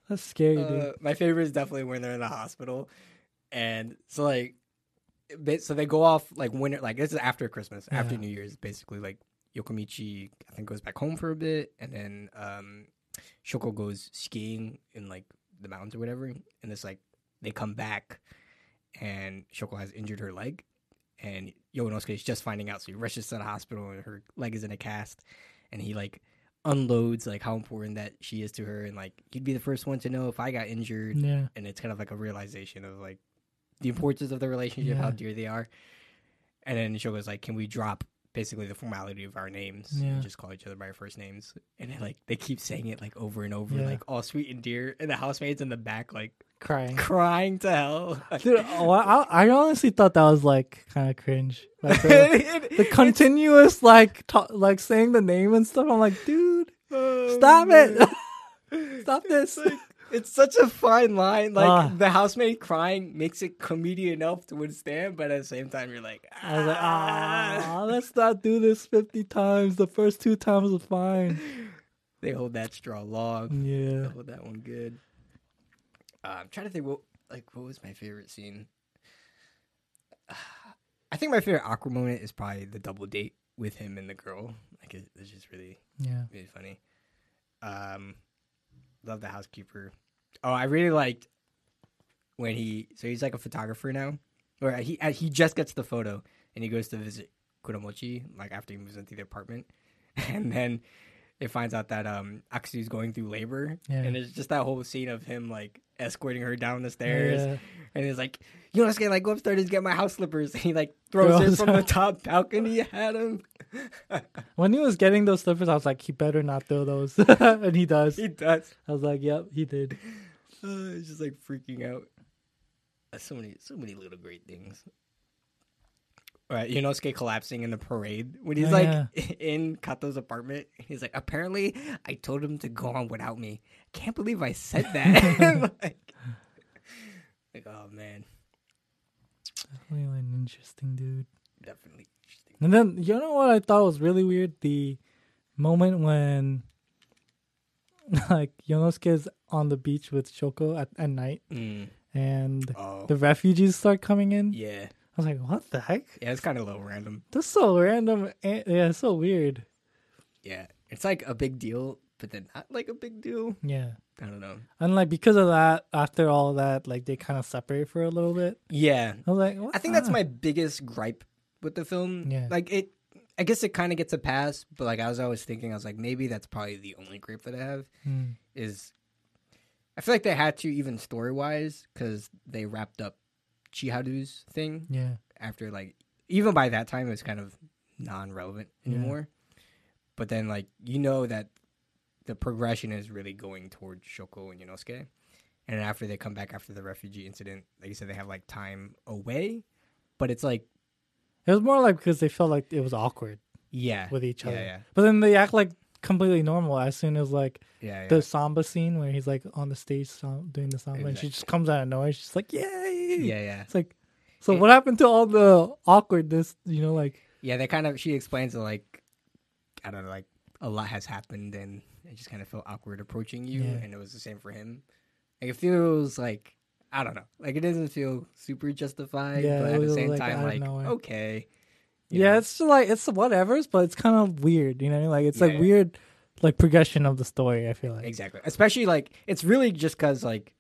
That's scary, dude. My favorite is definitely when they're in the hospital, and so they go off like winter, like this is after Christmas, after New Year's, basically. Like Yokomichi, I think, goes back home for a bit, and then Shoko goes skiing in like the mountains or whatever, and it's like they come back, and Shoko has injured her leg, and Yonosuke is just finding out, so he rushes to the hospital, and her leg is in a cast, and he like unloads like how important that she is to her, and like you'd be the first one to know if I got injured, and it's kind of like a realization of like the importance of the relationship, how dear they are. And then Shogo's like, can we drop basically the formality of our names and just call each other by our first names? And then like they keep saying it like over and over, like all sweet and dear, and the housemaid's in the back like crying to hell. Dude, I honestly thought that was like kind of cringe, like the continuous like saying the name and stuff. I'm like, dude, stop it. Stop this. It's such a fine line. Like the housemaid crying makes it comedian enough to withstand, but at the same time, you're like, I was like, let's not do this 50 times. The first 2 times are fine. They hold that straw long. Yeah, they hold that one good. I'm trying to think what was my favorite scene. I think my favorite awkward moment is probably the double date with him and the girl. Like it's just really really funny. Love the housekeeper. Oh, I really liked when he's like a photographer now, or he just gets the photo and he goes to visit Kuramochi like after he moves into the apartment, and then it finds out that Akutsu's going through labor, and it's just that whole scene of him like escorting her down the stairs, and it's like, you know, gonna like go upstairs and get my house slippers, and he like throws it from the top balcony at him. When he was getting those slippers, I was like, he better not throw those, and he does. He does. I was like, yep, he did. It's just like freaking out. So many little great things. Right, Yonosuke collapsing in the parade when he's in Kato's apartment. He's like, apparently, I told him to go on without me. Can't believe I said that. like, oh man, definitely an interesting dude. Definitely interesting. And then you know what I thought was really weird? The moment when like Yonosuke's on the beach with Shoko at night, and the refugees start coming in. Yeah. I was like, what the heck? Yeah, it's kind of a little random. That's so random. Yeah, it's so weird. Yeah, it's like a big deal, but then not like a big deal. Yeah. I don't know. And like because of that, after all that, like they kind of separate for a little bit. Yeah. I was like, what? I think that's my biggest gripe with the film. Yeah. Like it, I guess it kind of gets a pass, but like I was always thinking, I was like, maybe that's probably the only gripe that I have is I feel like they had to, even story-wise, because they wrapped up Chiharu's thing after like even by that time it was kind of non-relevant anymore, but then like you know that the progression is really going towards Shoko and Yonosuke, and after they come back after the refugee incident, like you said, they have like time away, but it's like it was more like because they felt like it was awkward with each other, but then they act like completely normal as soon as like the samba scene where he's like on the stage doing the samba, and she just comes out of nowhere, she's just like yay. It's like, so what happened to all the awkwardness, you know? Like they kind of, she explains that like I don't know, like a lot has happened and it just kind of felt awkward approaching you, and it was the same for him. Like it feels like, I don't know, like it doesn't feel super justified, but at the same time like okay. You know? It's just like, it's whatever's, but it's kind of weird, you know? Like, it's like weird, like, progression of the story, I feel like. Exactly. Especially, like, it's really just because, like,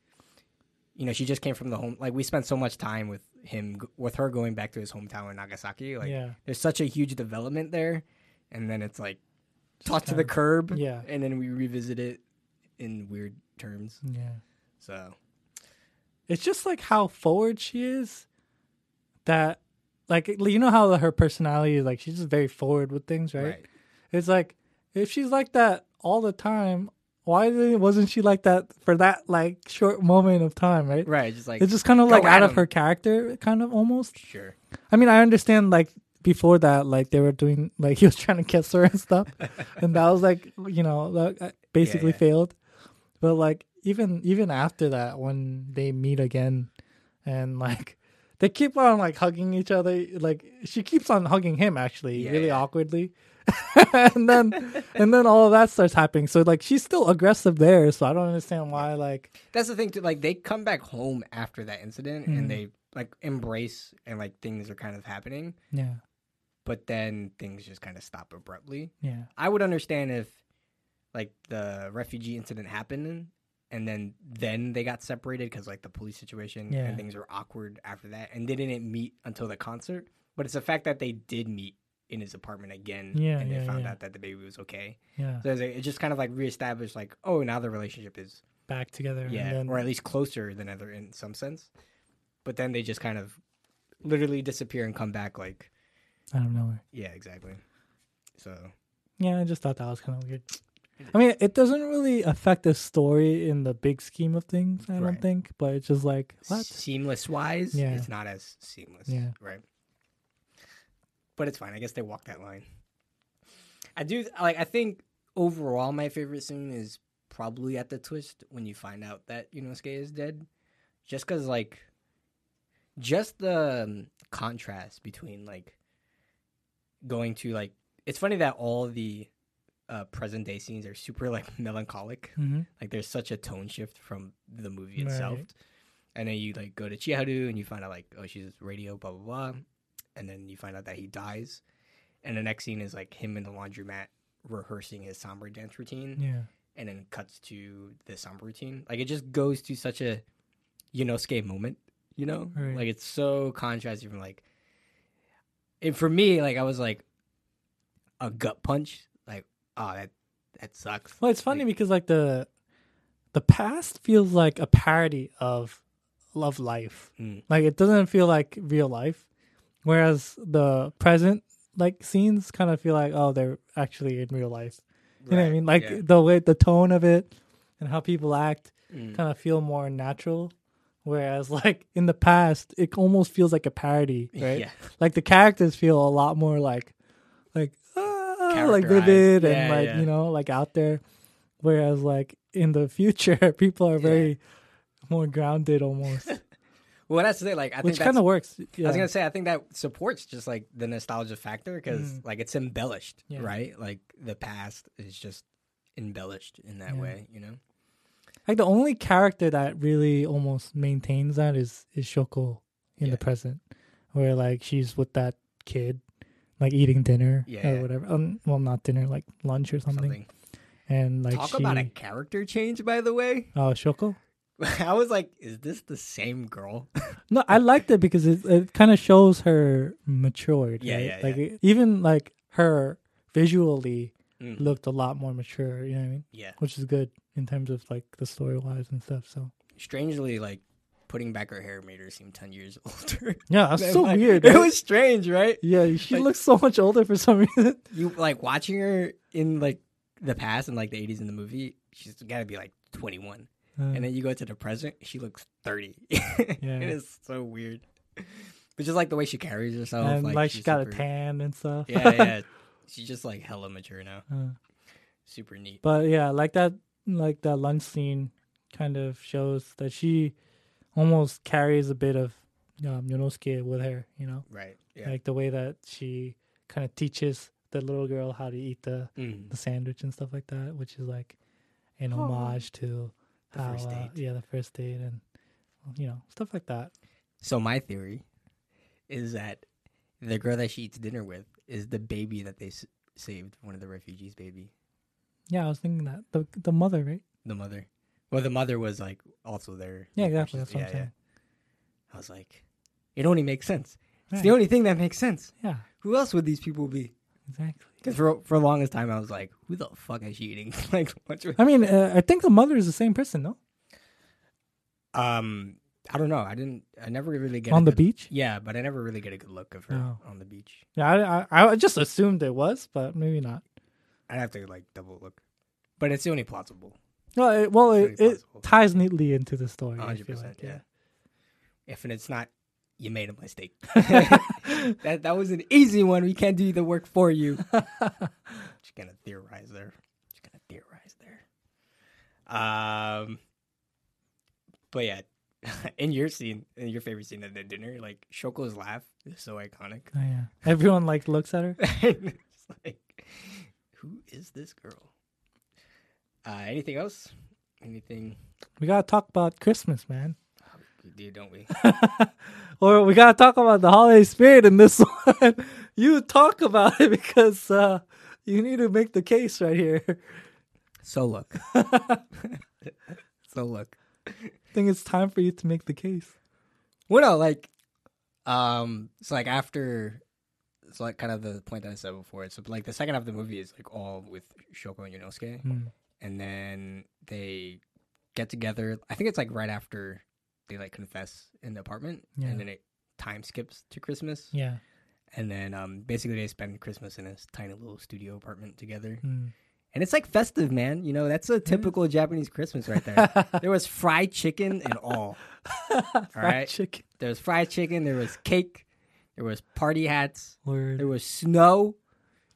you know, she just came from the home. Like, we spent so much time with him, with her going back to his hometown in Nagasaki. Like, there's such a huge development there. And then it's, like, tossed to the curb. Yeah. And then we revisit it in weird terms. Yeah. So. It's just, like, how forward she is that. Like, you know how her personality is, like, she's just very forward with things, right? It's like, if she's like that all the time, why wasn't she like that for that, like, short moment of time, right? Right, just like... It's just kind of, like, out of her character, kind of, almost. Sure. I mean, I understand, like, before that, like, they were doing, like, he was trying to kiss her and stuff. And that was, like, you know, like, basically failed. But, like, even after that, when they meet again and, like, they keep on, like, hugging each other. Like, she keeps on hugging him, actually, awkwardly. and then all of that starts happening. So, like, she's still aggressive there. So I don't understand why, like... That's the thing, too. Like, they come back home after that incident, and they, like, embrace, and, like, things are kind of happening. Yeah. But then things just kind of stop abruptly. Yeah. I would understand if, like, the refugee incident happened, and then they got separated because, like, the police situation and things are awkward after that. And they didn't meet until the concert. But it's the fact that they did meet in his apartment again, and they found out that the baby was okay. Yeah. So it just kind of, like, reestablished, like, oh, now the relationship is... back together. Yeah, and then... or at least closer than ever in some sense. But then they just kind of literally disappear and come back, like... out of nowhere. Yeah, exactly. So... yeah, I just thought that was kind of weird. I mean, it doesn't really affect the story in the big scheme of things, I don't think. But it's just like, what? Seamless-wise, it's not as seamless. Yeah. Right. But it's fine. I guess they walk that line. I do, like, I think overall my favorite scene is probably at the twist when you find out that Yonosuke is dead. Just because, like, just the contrast between, like, going to, like, it's funny that all the present day scenes are super, like, melancholic. Mm-hmm. Like, there's such a tone shift from the movie itself. And then you, like, go to Chiharu and you find out, like, oh, she's radio, blah, blah, blah. And then you find out that he dies. And the next scene is, like, him in the laundromat rehearsing his samba dance routine. Yeah. And then cuts to the samba routine. Like, it just goes to such a Yonosuke moment, you know? Right. Like, it's so contrasting from, like... and for me, like, I was, like, a gut punch. Like, oh, that sucks. Well, it's funny, like, because, like, the past feels like a parody of love life. Like, it doesn't feel like real life. Whereas the present, like, scenes kind of feel like, oh, they're actually in real life. You know what I mean? Like, the way, the tone of it and how people act kind of feel more natural. Whereas, like, in the past, it almost feels like a parody, right? Yeah. Like, the characters feel a lot more like vivid and like, you know, like, out there. Whereas, like, in the future, people are very more grounded almost. Well, that's the thing. Like, I think kind of works. Yeah. I was gonna say, I think that supports just, like, the nostalgia factor because, like, it's embellished, right? Like, the past is just embellished in that way, you know. Like, the only character that really almost maintains that is Shoko in the present, where, like, she's with that kid, like, eating dinner or whatever. Well, not dinner, like, lunch or something. And, like, talk about a character change, by the way. Oh, Shoko. I was like, is this the same girl? No, I liked it because it kind of shows her matured. Yeah, right? Like, even, like, her visually looked a lot more mature, you know what I mean? Yeah. Which is good in terms of, like, the story-wise and stuff, so. Strangely, like, putting back her hair made her seem 10 years older. Yeah, that's so weird. Right? It was strange, right? Yeah, she, like, looks so much older for some reason. You, like, watching her in, like, the past and, like, the 80s in the movie, she's gotta be, like, 21. And then you go to the present, she looks 30. It is so weird. But just, like, the way she carries herself. And, like, she got a tan and stuff. Yeah. She's just, like, hella mature now. Super neat. But, yeah, like that lunch scene kind of shows that she almost carries a bit of Yonosuke with her, you know? Right, yeah. Like, the way that she kind of teaches the little girl how to eat the sandwich and stuff like that, which is, like, an homage to... the first date and, you know, stuff like that. So my theory is that the girl that she eats dinner with is the baby that they saved, one of the refugees' baby. Yeah, I was thinking that. The mother, right? The mother. Well, the mother was, like, also there. Yeah, exactly. That's what I'm saying. I was like, it only makes sense. Right. It's the only thing that makes sense. Yeah. Who else would these people be? Exactly. Because for the longest time, I was like, who the fuck is she eating? Like, what's I mean, I think the mother is the same person, no? I don't know. I never really get... on the beach? Yeah, but I never really get a good look of her on the beach. Yeah, I just assumed it was, but maybe not. I'd have to, like, double look. But it's the only plausible. No, it ties neatly into the story. 100%, I feel like, yeah. If it's not you made a mistake. That was an easy one. We can't do the work for you. Just gonna theorize there. But yeah, in your favorite scene at the dinner, like Shoko's laugh is so iconic. Oh yeah, everyone like looks at her. It's like, who is this girl? Anything else? Anything? We gotta talk about Christmas, man. We do, don't we? Or we gotta talk about the holiday spirit in this one. You talk about it because you need to make the case right here. So look. I think it's time for you to make the case. Well, no, like, it's like kind of the point that I said before. It's like the second half of the movie is like all with Shoko and Yonosuke, and then they get together. I think it's like right after they like confess in the apartment, and then it time skips to Christmas. Yeah, and then basically they spend Christmas in this tiny little studio apartment together. Mm. And it's like festive, man. You know, that's a typical Japanese Christmas right there. There was fried chicken and all. All right? There was fried chicken. There was cake. There was party hats. Word. There was snow.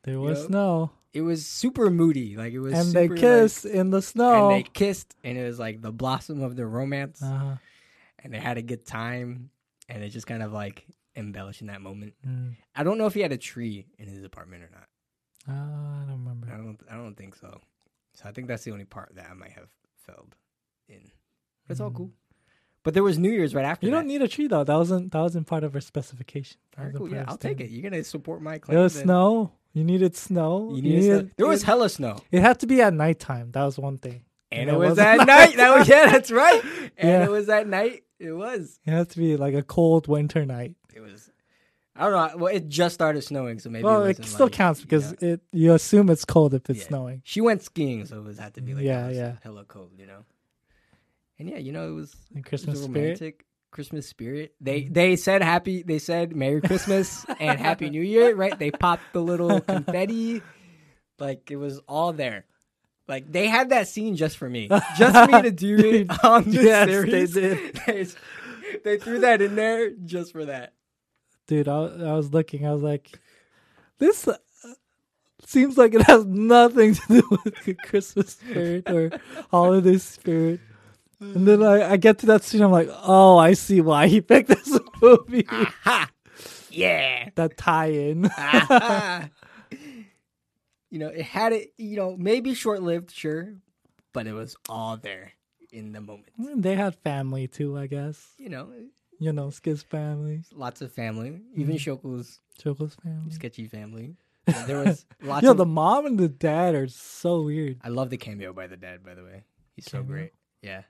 There was snow. It was super moody. They kissed in the snow. And they kissed. And it was like the blossom of their romance. Uh-huh. And they had a good time. And it just kind of like embellished in that moment. Mm. I don't know if he had a tree in his apartment or not. I don't remember. I don't think so. So I think that's the only part that I might have failed in. But it's all cool. But there was New Year's right after. You don't need a tree though. That wasn't part of her specification. Right, cool. Yeah, I'll take it. You're gonna support my claim. There was snow. You needed snow. You needed snow. There was hella snow. It had to be at nighttime. That was one thing. And it was at night. That's right. And it was at night. It was. It had to be like a cold winter night. It was. I don't know. Well, it just started snowing, so maybe it still like, counts because you assume it's cold if it's snowing. She went skiing, so it was had to be like hella cold, you know. And it was Christmas romantic spirit. Christmas spirit. They said Merry Christmas and Happy New Year, right? They popped the little confetti, like it was all there. Like they had that scene just for me to do it on this series. They did. They threw that in there just for that. Dude, I was looking. I was like, this seems like it has nothing to do with the Christmas spirit or holiday spirit. And then I get to that scene. I'm like, oh, I see why he picked this movie. Aha. Yeah. That tie-in. It had it, maybe short-lived, sure. But it was all there in the moment. And they had family, too, I guess. Skid's family. Lots of family. Even Shoko's family. Sketchy family. And there was lots of... the mom and the dad are so weird. I love the cameo by the dad, by the way. He's so great. Yeah.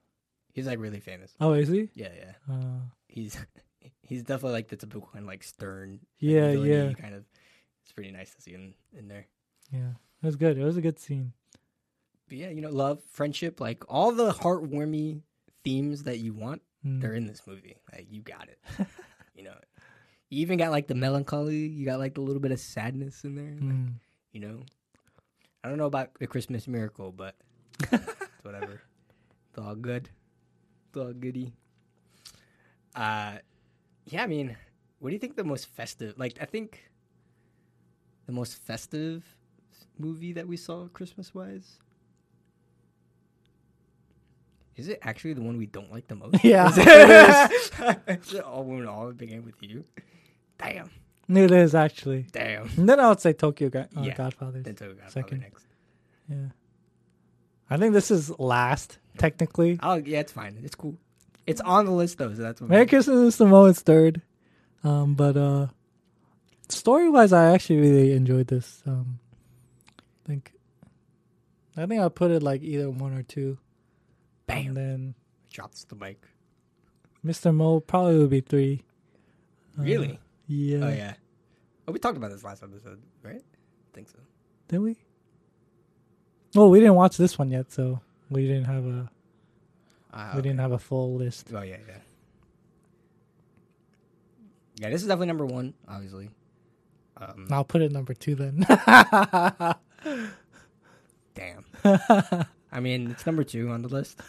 He's, like, really famous. Oh, is he? Yeah. He's definitely, like, the typical kind of, like, stern. Yeah. Kind of. It's pretty nice to see him in there. Yeah. It was good. It was a good scene. But, yeah, love, friendship, like, all the heartwarming themes that you want. They're in this movie. Like, you got it. You even got like the melancholy. You got like the little bit of sadness in there. Like, I don't know about the Christmas miracle, but it's whatever. It's all good. It's all goody. I mean, what do you think the most festive? Like, I think the most festive movie that we saw Christmas wise. Is it actually the one we don't like the most? Yeah. Is it all women all begin with you? Damn. It is, actually. Damn. And then I would say Godfathers. Then Tokyo Godfather second. Next. Yeah. I think this is last, technically. Oh, yeah, it's fine. It's cool. It's on the list, though, so that's what Merry Christmas to Mo is third. But story-wise, I actually really enjoyed this. I think I'll put it like either one or two. Bam. And then drops the mic. Mr. Mo probably would be three. Really? Yeah. Oh yeah. Oh, we talked about this last episode, right? I think so. Did we? Well, we didn't watch this one yet, so we didn't have a full list. Oh yeah. Yeah, this is definitely number one, obviously. I'll put it number two then. Damn. I mean, it's number two on the list.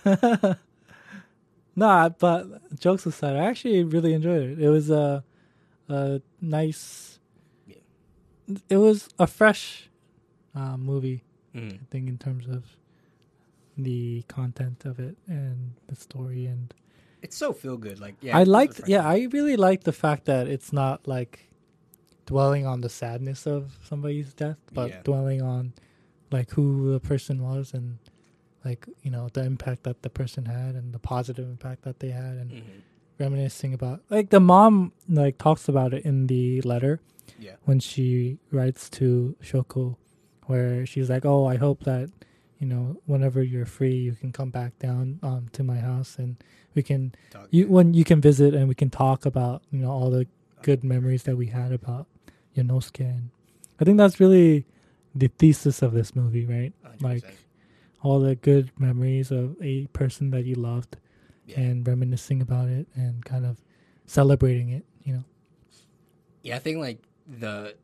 No, but jokes aside, I actually really enjoyed it. It was a nice... Yeah. It was a fresh movie, I think, in terms of the content of it and the story. And it's so feel good. Like, yeah, I really liked the fact that it's not like dwelling on the sadness of somebody's death, but dwelling on like who the person was and like, you know, the impact that the person had and the positive impact that they had, and reminiscing about, like, the mom like talks about it in the letter when she writes to Shoko, where she's like, oh, I hope that, you know, whenever you're free, you can come back down to my house and we can you can visit and we can talk about, you know, all the good memories that we had about Yonosuke. And I think that's really the thesis of this movie, right? 100%. Like all the good memories of a person that you loved and reminiscing about it and kind of celebrating it, you know? Yeah, I think like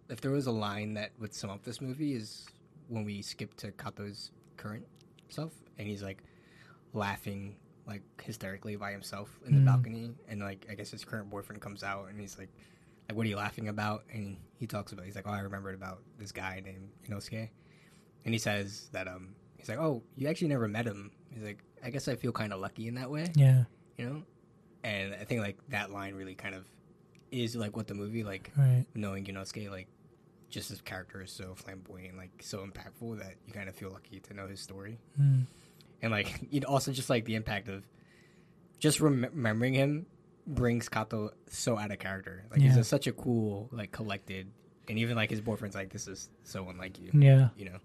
if there was a line that would sum up this movie is when we skip to Kato's current self, and he's like laughing like hysterically by himself in the balcony, and like I guess his current boyfriend comes out and he's like what are you laughing about? And he talks about, he's like, oh, I remembered about this guy named Yonosuke, and he says that he's like, oh, you actually never met him. He's like, I guess I feel kind of lucky in that way, you know. And I think like that line really kind of is like what the movie, like knowing Yonosuke, like just his character is so flamboyant, like so impactful that you kind of feel lucky to know his story. And like it also just like the impact of just remembering him brings Kato so out of character. Like he's such a cool, like collected, and even like his boyfriend's like, this is so unlike you. Yeah, you know.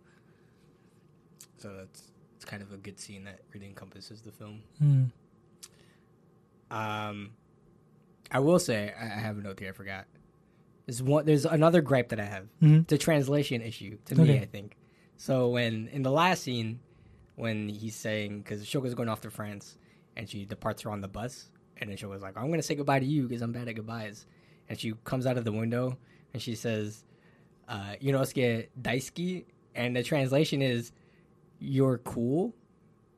So it's kind of a good scene that really encompasses the film. I will say, I have a note here. I forgot. There's another gripe that I have. It's a translation issue to me, I think. So when in the last scene, when he's saying, because Shoko's going off to France and she departs her on the bus, and then Shoko's like, I'm going to say goodbye to you because I'm bad at goodbyes. And she comes out of the window and she says, Yonosuke Daisuki. And the translation is, you're cool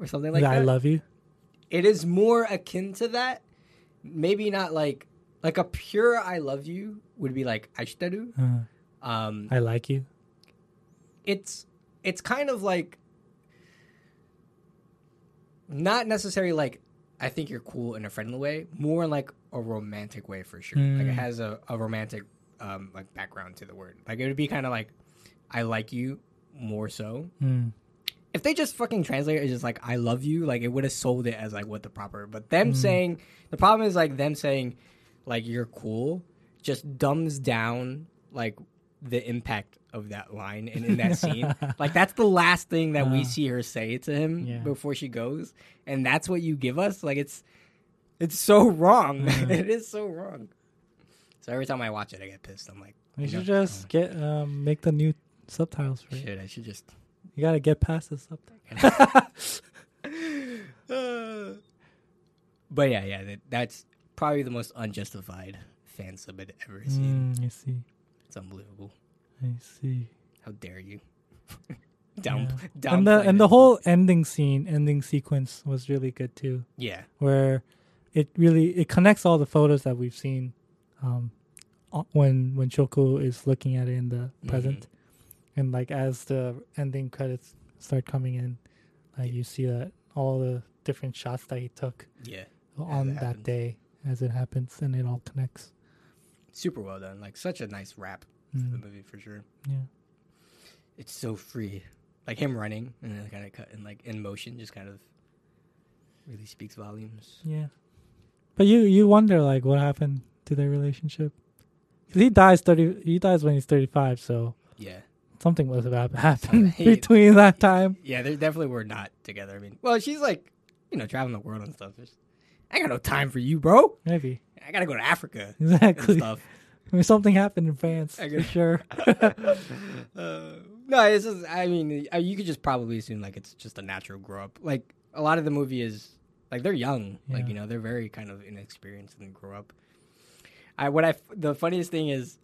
or something like that. I love you. It is more akin to that. Maybe not like... Like a pure I love you would be like Ashitaru. I like you. It's kind of like not necessarily like I think you're cool in a friendly way, more in like a romantic way for sure. Like it has a romantic like background to the word. Like it would be kind of like I like you more so. If they just fucking translate it as just like I love you, like it would have sold it as like what the proper. But them saying, the problem is like them saying like you're cool just dumbs down like the impact of that line and in that scene. Like that's the last thing that we see her say to him before she goes, and that's what you give us. Like it's so wrong. It is so wrong. So every time I watch it, I get pissed. I'm like, you should just get make the new subtitles for it. I should just. You gotta get past the subtitles. But yeah, that's probably the most unjustified fan sub I'd ever seen. I see. It's unbelievable. I see. How dare you? And the whole ending sequence was really good too. Yeah. Where it connects all the photos that we've seen when Shoko is looking at it in the present. And like as the ending credits start coming in, you see that all the different shots that he took on that day. As it happens, and it all connects. Super well done. Like, such a nice wrap for the movie, for sure. Yeah. It's so free. Like, him running, and then kind of cut, and, like, in motion, just kind of really speaks volumes. Yeah. But you wonder, like, what happened to their relationship? Because he dies when he's 35, so... Yeah. Something must have happened between that time. Yeah, they definitely were not together. I mean, well, she's, like, you know, traveling the world and stuff. I got no time for you, bro. Maybe. I got to go to Africa. Exactly. And stuff. I mean, something happened in France, for sure. No, it's just, I mean, you could just probably assume, like, it's just a natural grow up. Like, a lot of the movie is, like, they're young. Yeah. Like, you know, they're very kind of inexperienced and grow up. The funniest thing is,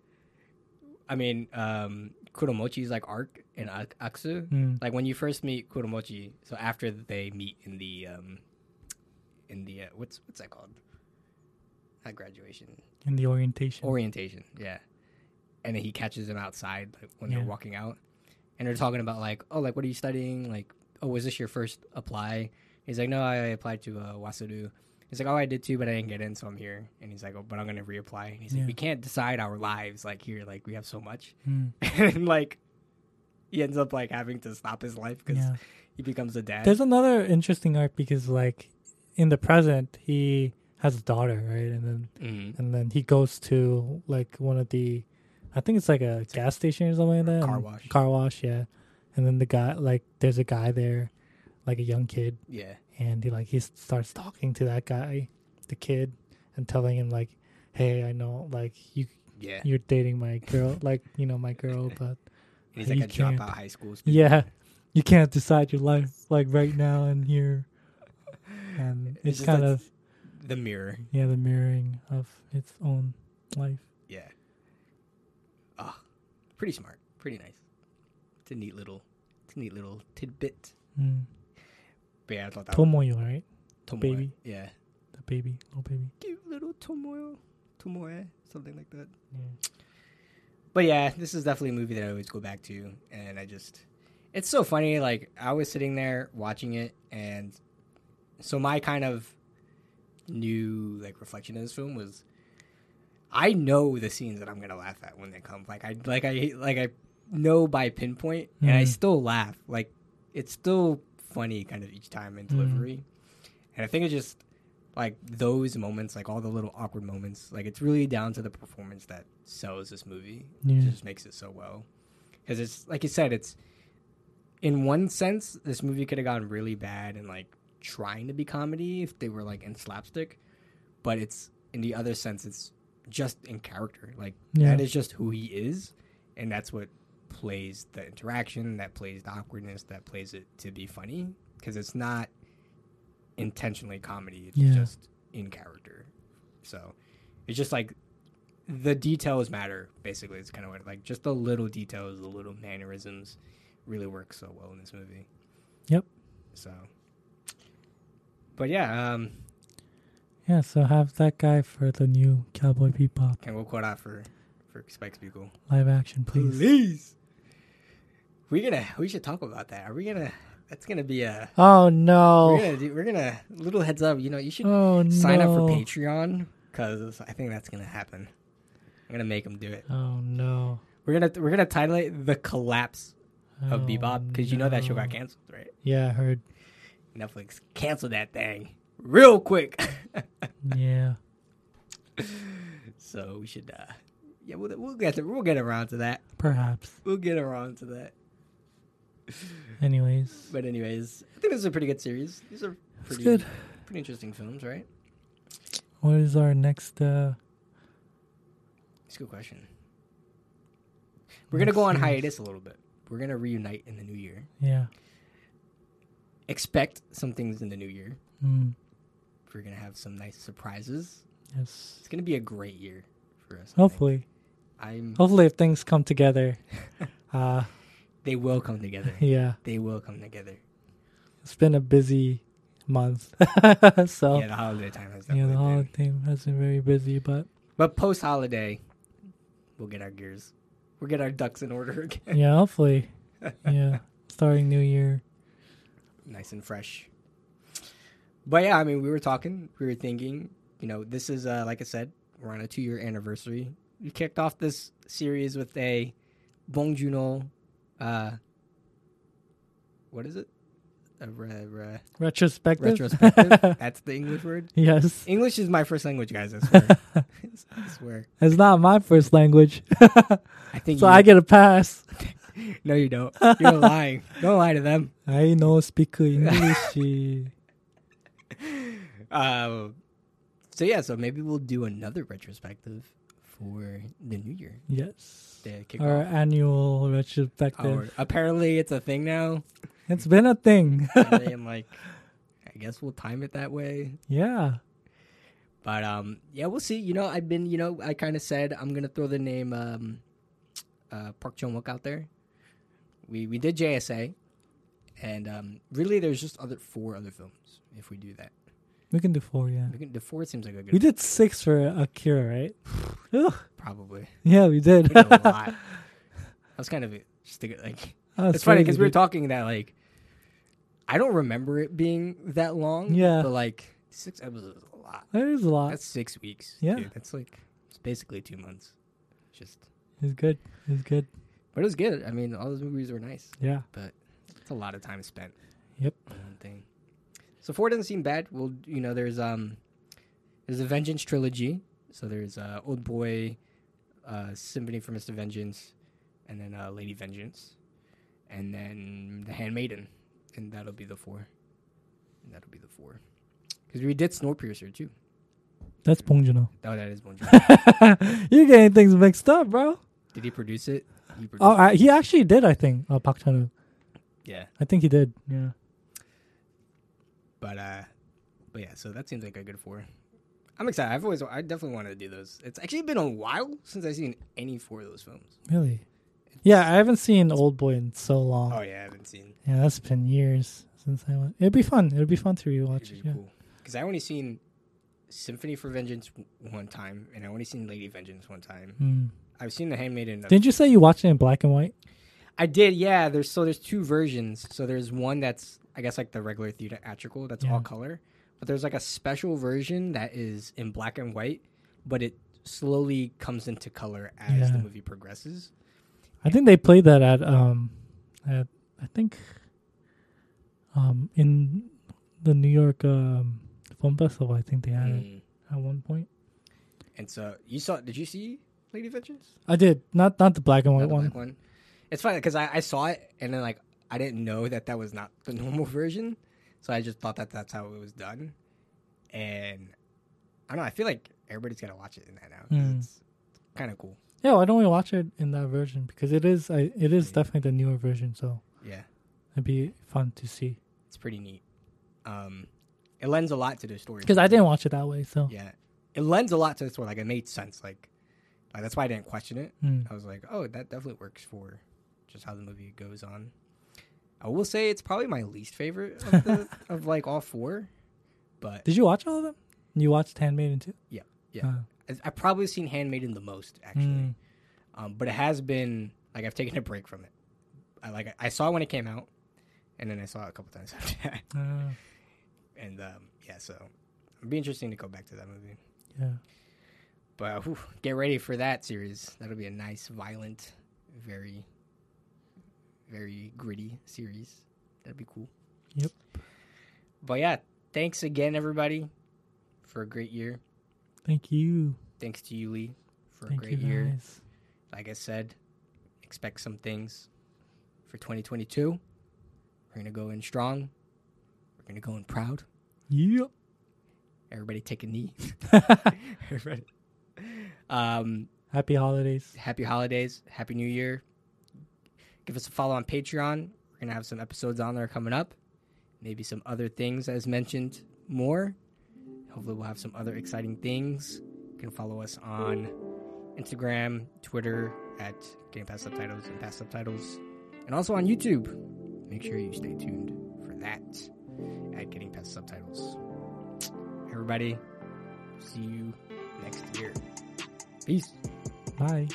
I mean, Kuramochi's, like, arc in Akutsu. Like, when you first meet Kuramochi, so after they meet in the... in the what's that called? Not graduation. In the orientation. Orientation, yeah. And then he catches them outside like, when they're walking out, and they're talking about like, oh, like what are you studying? Like, oh, was this your first apply? He's like, no, I applied to Waseda. He's like, oh, I did too, but I didn't get in, so I'm here. And he's like, oh, but I'm gonna reapply. And he's like, we can't decide our lives like here, like we have so much. And like, he ends up like having to stop his life because he becomes a dad. There's another interesting arc because like in the present he has a daughter, right? And then and then he goes to like one of the, I think it's like a gas station or something like that. Car wash. Car wash, yeah. And then the guy, like, there's a guy there, like a young kid. Yeah. And he like he starts talking to that guy, the kid, and telling him like, "Hey, I know like you're dating my girl, like you know my girl, but he's like a dropout high school student. Yeah, you can't decide your life like right now and here, and it's kind like of the mirror, yeah, the mirroring of its own life. Yeah, ah, oh, pretty smart, pretty nice. It's a neat little tidbit." Mm. But yeah, I thought that Tomoyo, right? Tomoyo. Baby. Yeah. The baby. Little baby. Cute little Tomoyo. Tomoe. Something like that. Yeah. But yeah, this is definitely a movie that I always go back to. And I just... It's so funny. Like, I was sitting there watching it. And so my kind of new, like, reflection of this film was... I know the scenes that I'm going to laugh at when they come. Like I know by pinpoint. And I still laugh. Like, it's still... funny kind of each time in delivery. And I think it's just like those moments, like all the little awkward moments, like it's really down to the performance that sells this movie. It just makes it so well, because it's like you said, it's in one sense this movie could have gotten really bad and like trying to be comedy if they were like in slapstick, but it's in the other sense it's just in character, like that is just who he is, and that's what plays the interaction, that plays the awkwardness, that plays it to be funny, because it's not intentionally comedy, it's just in character. So it's just like the details matter, basically. It's kind of what, like just the little details, the little mannerisms really work so well in this movie. Yep. So but yeah, yeah, so have that guy for the new Cowboy Bebop. Kengo Kora for Spike Spiegel. Live action, please. Please. We should talk about that. That's gonna be a... Oh no. We're gonna little heads up, you know, you should sign up for Patreon, because I think that's gonna happen. I'm gonna make them do it. Oh no. We're gonna title it The Collapse of Bebop, because you know that show got canceled, right? Yeah, I heard. Netflix canceled that thing real quick. Yeah. So we should yeah, we'll get around to that. Perhaps. We'll get around to that. But anyways, I think this is a pretty good series. These are pretty interesting films, right? What is our next? That's a good question. We're gonna go on hiatus a little bit. We're gonna reunite in the new year. Yeah. Expect some things in the new year. We're gonna have some nice surprises. Yes. It's gonna be a great year for us. Hopefully. Hopefully, if things come together, they will come together. Yeah, they will come together. It's been a busy month, so yeah, the holiday time has definitely been very busy, but post holiday, we'll get our gears, we'll get our ducks in order again. Yeah, hopefully. Yeah, starting new year, nice and fresh. But yeah, I mean, we were thinking, you know, this is like I said, we're on a 2-year anniversary. We kicked off this series with a Bong Joon-ho, what is it? Retrospective? Retrospective. That's the English word? Yes. English is my first language, guys, I swear. It's not my first language. I get a pass. No, you don't. You're lying. Don't lie to them. I know speak English. So yeah, so maybe we'll do another retrospective for the new year. Yes. Our annual retrospective. Apparently it's a thing now. It's been a thing. And like, I guess we'll time it that way. Yeah. But yeah, we'll see. You know, I kind of said I'm going to throw the name Park Chan-wook out there. We did JSA. And really there's just 4 other films if we do that. We can do 4, yeah. We can do 4 seems like a good... We did 6 for Akira, right? Probably. Yeah, we did. We did a lot. I was kind of just thinking, like, it's funny because we were talking that, like, I don't remember it being that long. Yeah. But, like, 6 episodes is a lot. That is a lot. That's 6 weeks. Yeah. Dude. That's, like, it's basically 2 months. Just. It's good. It's good. But it was good. I mean, all those movies were nice. Yeah. But it's a lot of time spent. Yep. On one thing. So 4 doesn't seem bad. Well, you know, there's a Vengeance trilogy. So there's Oldboy, Sympathy for Mr. Vengeance, and then Lady Vengeance, and then The Handmaiden, and that'll be the 4. And that'll be the 4. Because we did Snowpiercer too. That's Bong Joon-ho. Oh, that is Bong Joon-ho. You're getting things mixed up, bro. Did he produce it? He actually did, I think. Park Chan-wook. Yeah, I think he did. Yeah. But yeah, so that seems like a good 4. I'm excited. I definitely wanted to do those. It's actually been a while since I've seen any 4 of those films. Really? I haven't seen Oldboy in so long. Oh yeah, I haven't seen. Yeah, that's been years since I went. It'd be fun. It'd be fun to rewatch. It'd be cool. Because I only seen Sympathy for Vengeance one time, and I only seen Lady Vengeance one time. I've seen The Handmaiden. Didn't you say you watched it in black and white? I did. Yeah. There's 2 versions. So there's one that's, I guess, like the regular theatrical that's all color, but there's like a special version that is in black and white, but it slowly comes into color as the movie progresses. I think they played that at in the New York Film Festival. I think they had it at one point. And so did you see Lady Vengeance? I did. Not the black and white one. It's funny because I saw it and then, like, I didn't know that was not the normal version, so I just thought that that's how it was done. And I don't know. I feel like everybody's gonna watch it in that now. 'Cause it's kind of cool. Yeah, well, I don't really watch it in that version because it is definitely the newer version. So yeah, it'd be fun to see. It's pretty neat. It lends a lot to the story because I didn't watch it that way. So yeah, it lends a lot to the story. Like, it made sense. Like that's why I didn't question it. I was like, oh, that definitely works for just how the movie goes on. I will say it's probably my least favorite of like all 4. But did you watch all of them? You watched Handmaiden too? Yeah, yeah. I've probably seen Handmaiden the most, actually. But it has been, like, I've taken a break from it. I saw it when it came out, and then I saw it a couple times after that. And yeah, so it'd be interesting to go back to that movie. Yeah. But get ready for that series. That'll be a nice, violent, very, very gritty series. That'd be cool. Yep. But yeah, thanks again, everybody, for a great year. Thank you. Thanks to you, Lee, for a great year. Guys. Like I said, expect some things for 2022. We're going to go in strong. We're going to go in proud. Yep. Everybody take a knee. Everybody. Happy holidays. Happy holidays. Happy New Year. Give us a follow on Patreon. We're going to have some episodes on there coming up. Maybe some other things as mentioned more. Hopefully we'll have some other exciting things. You can follow us on Instagram, Twitter at Getting Past Subtitles and Past Subtitles. And also on YouTube. Make sure you stay tuned for that at Getting Past Subtitles. Everybody, see you next year. Peace. Bye.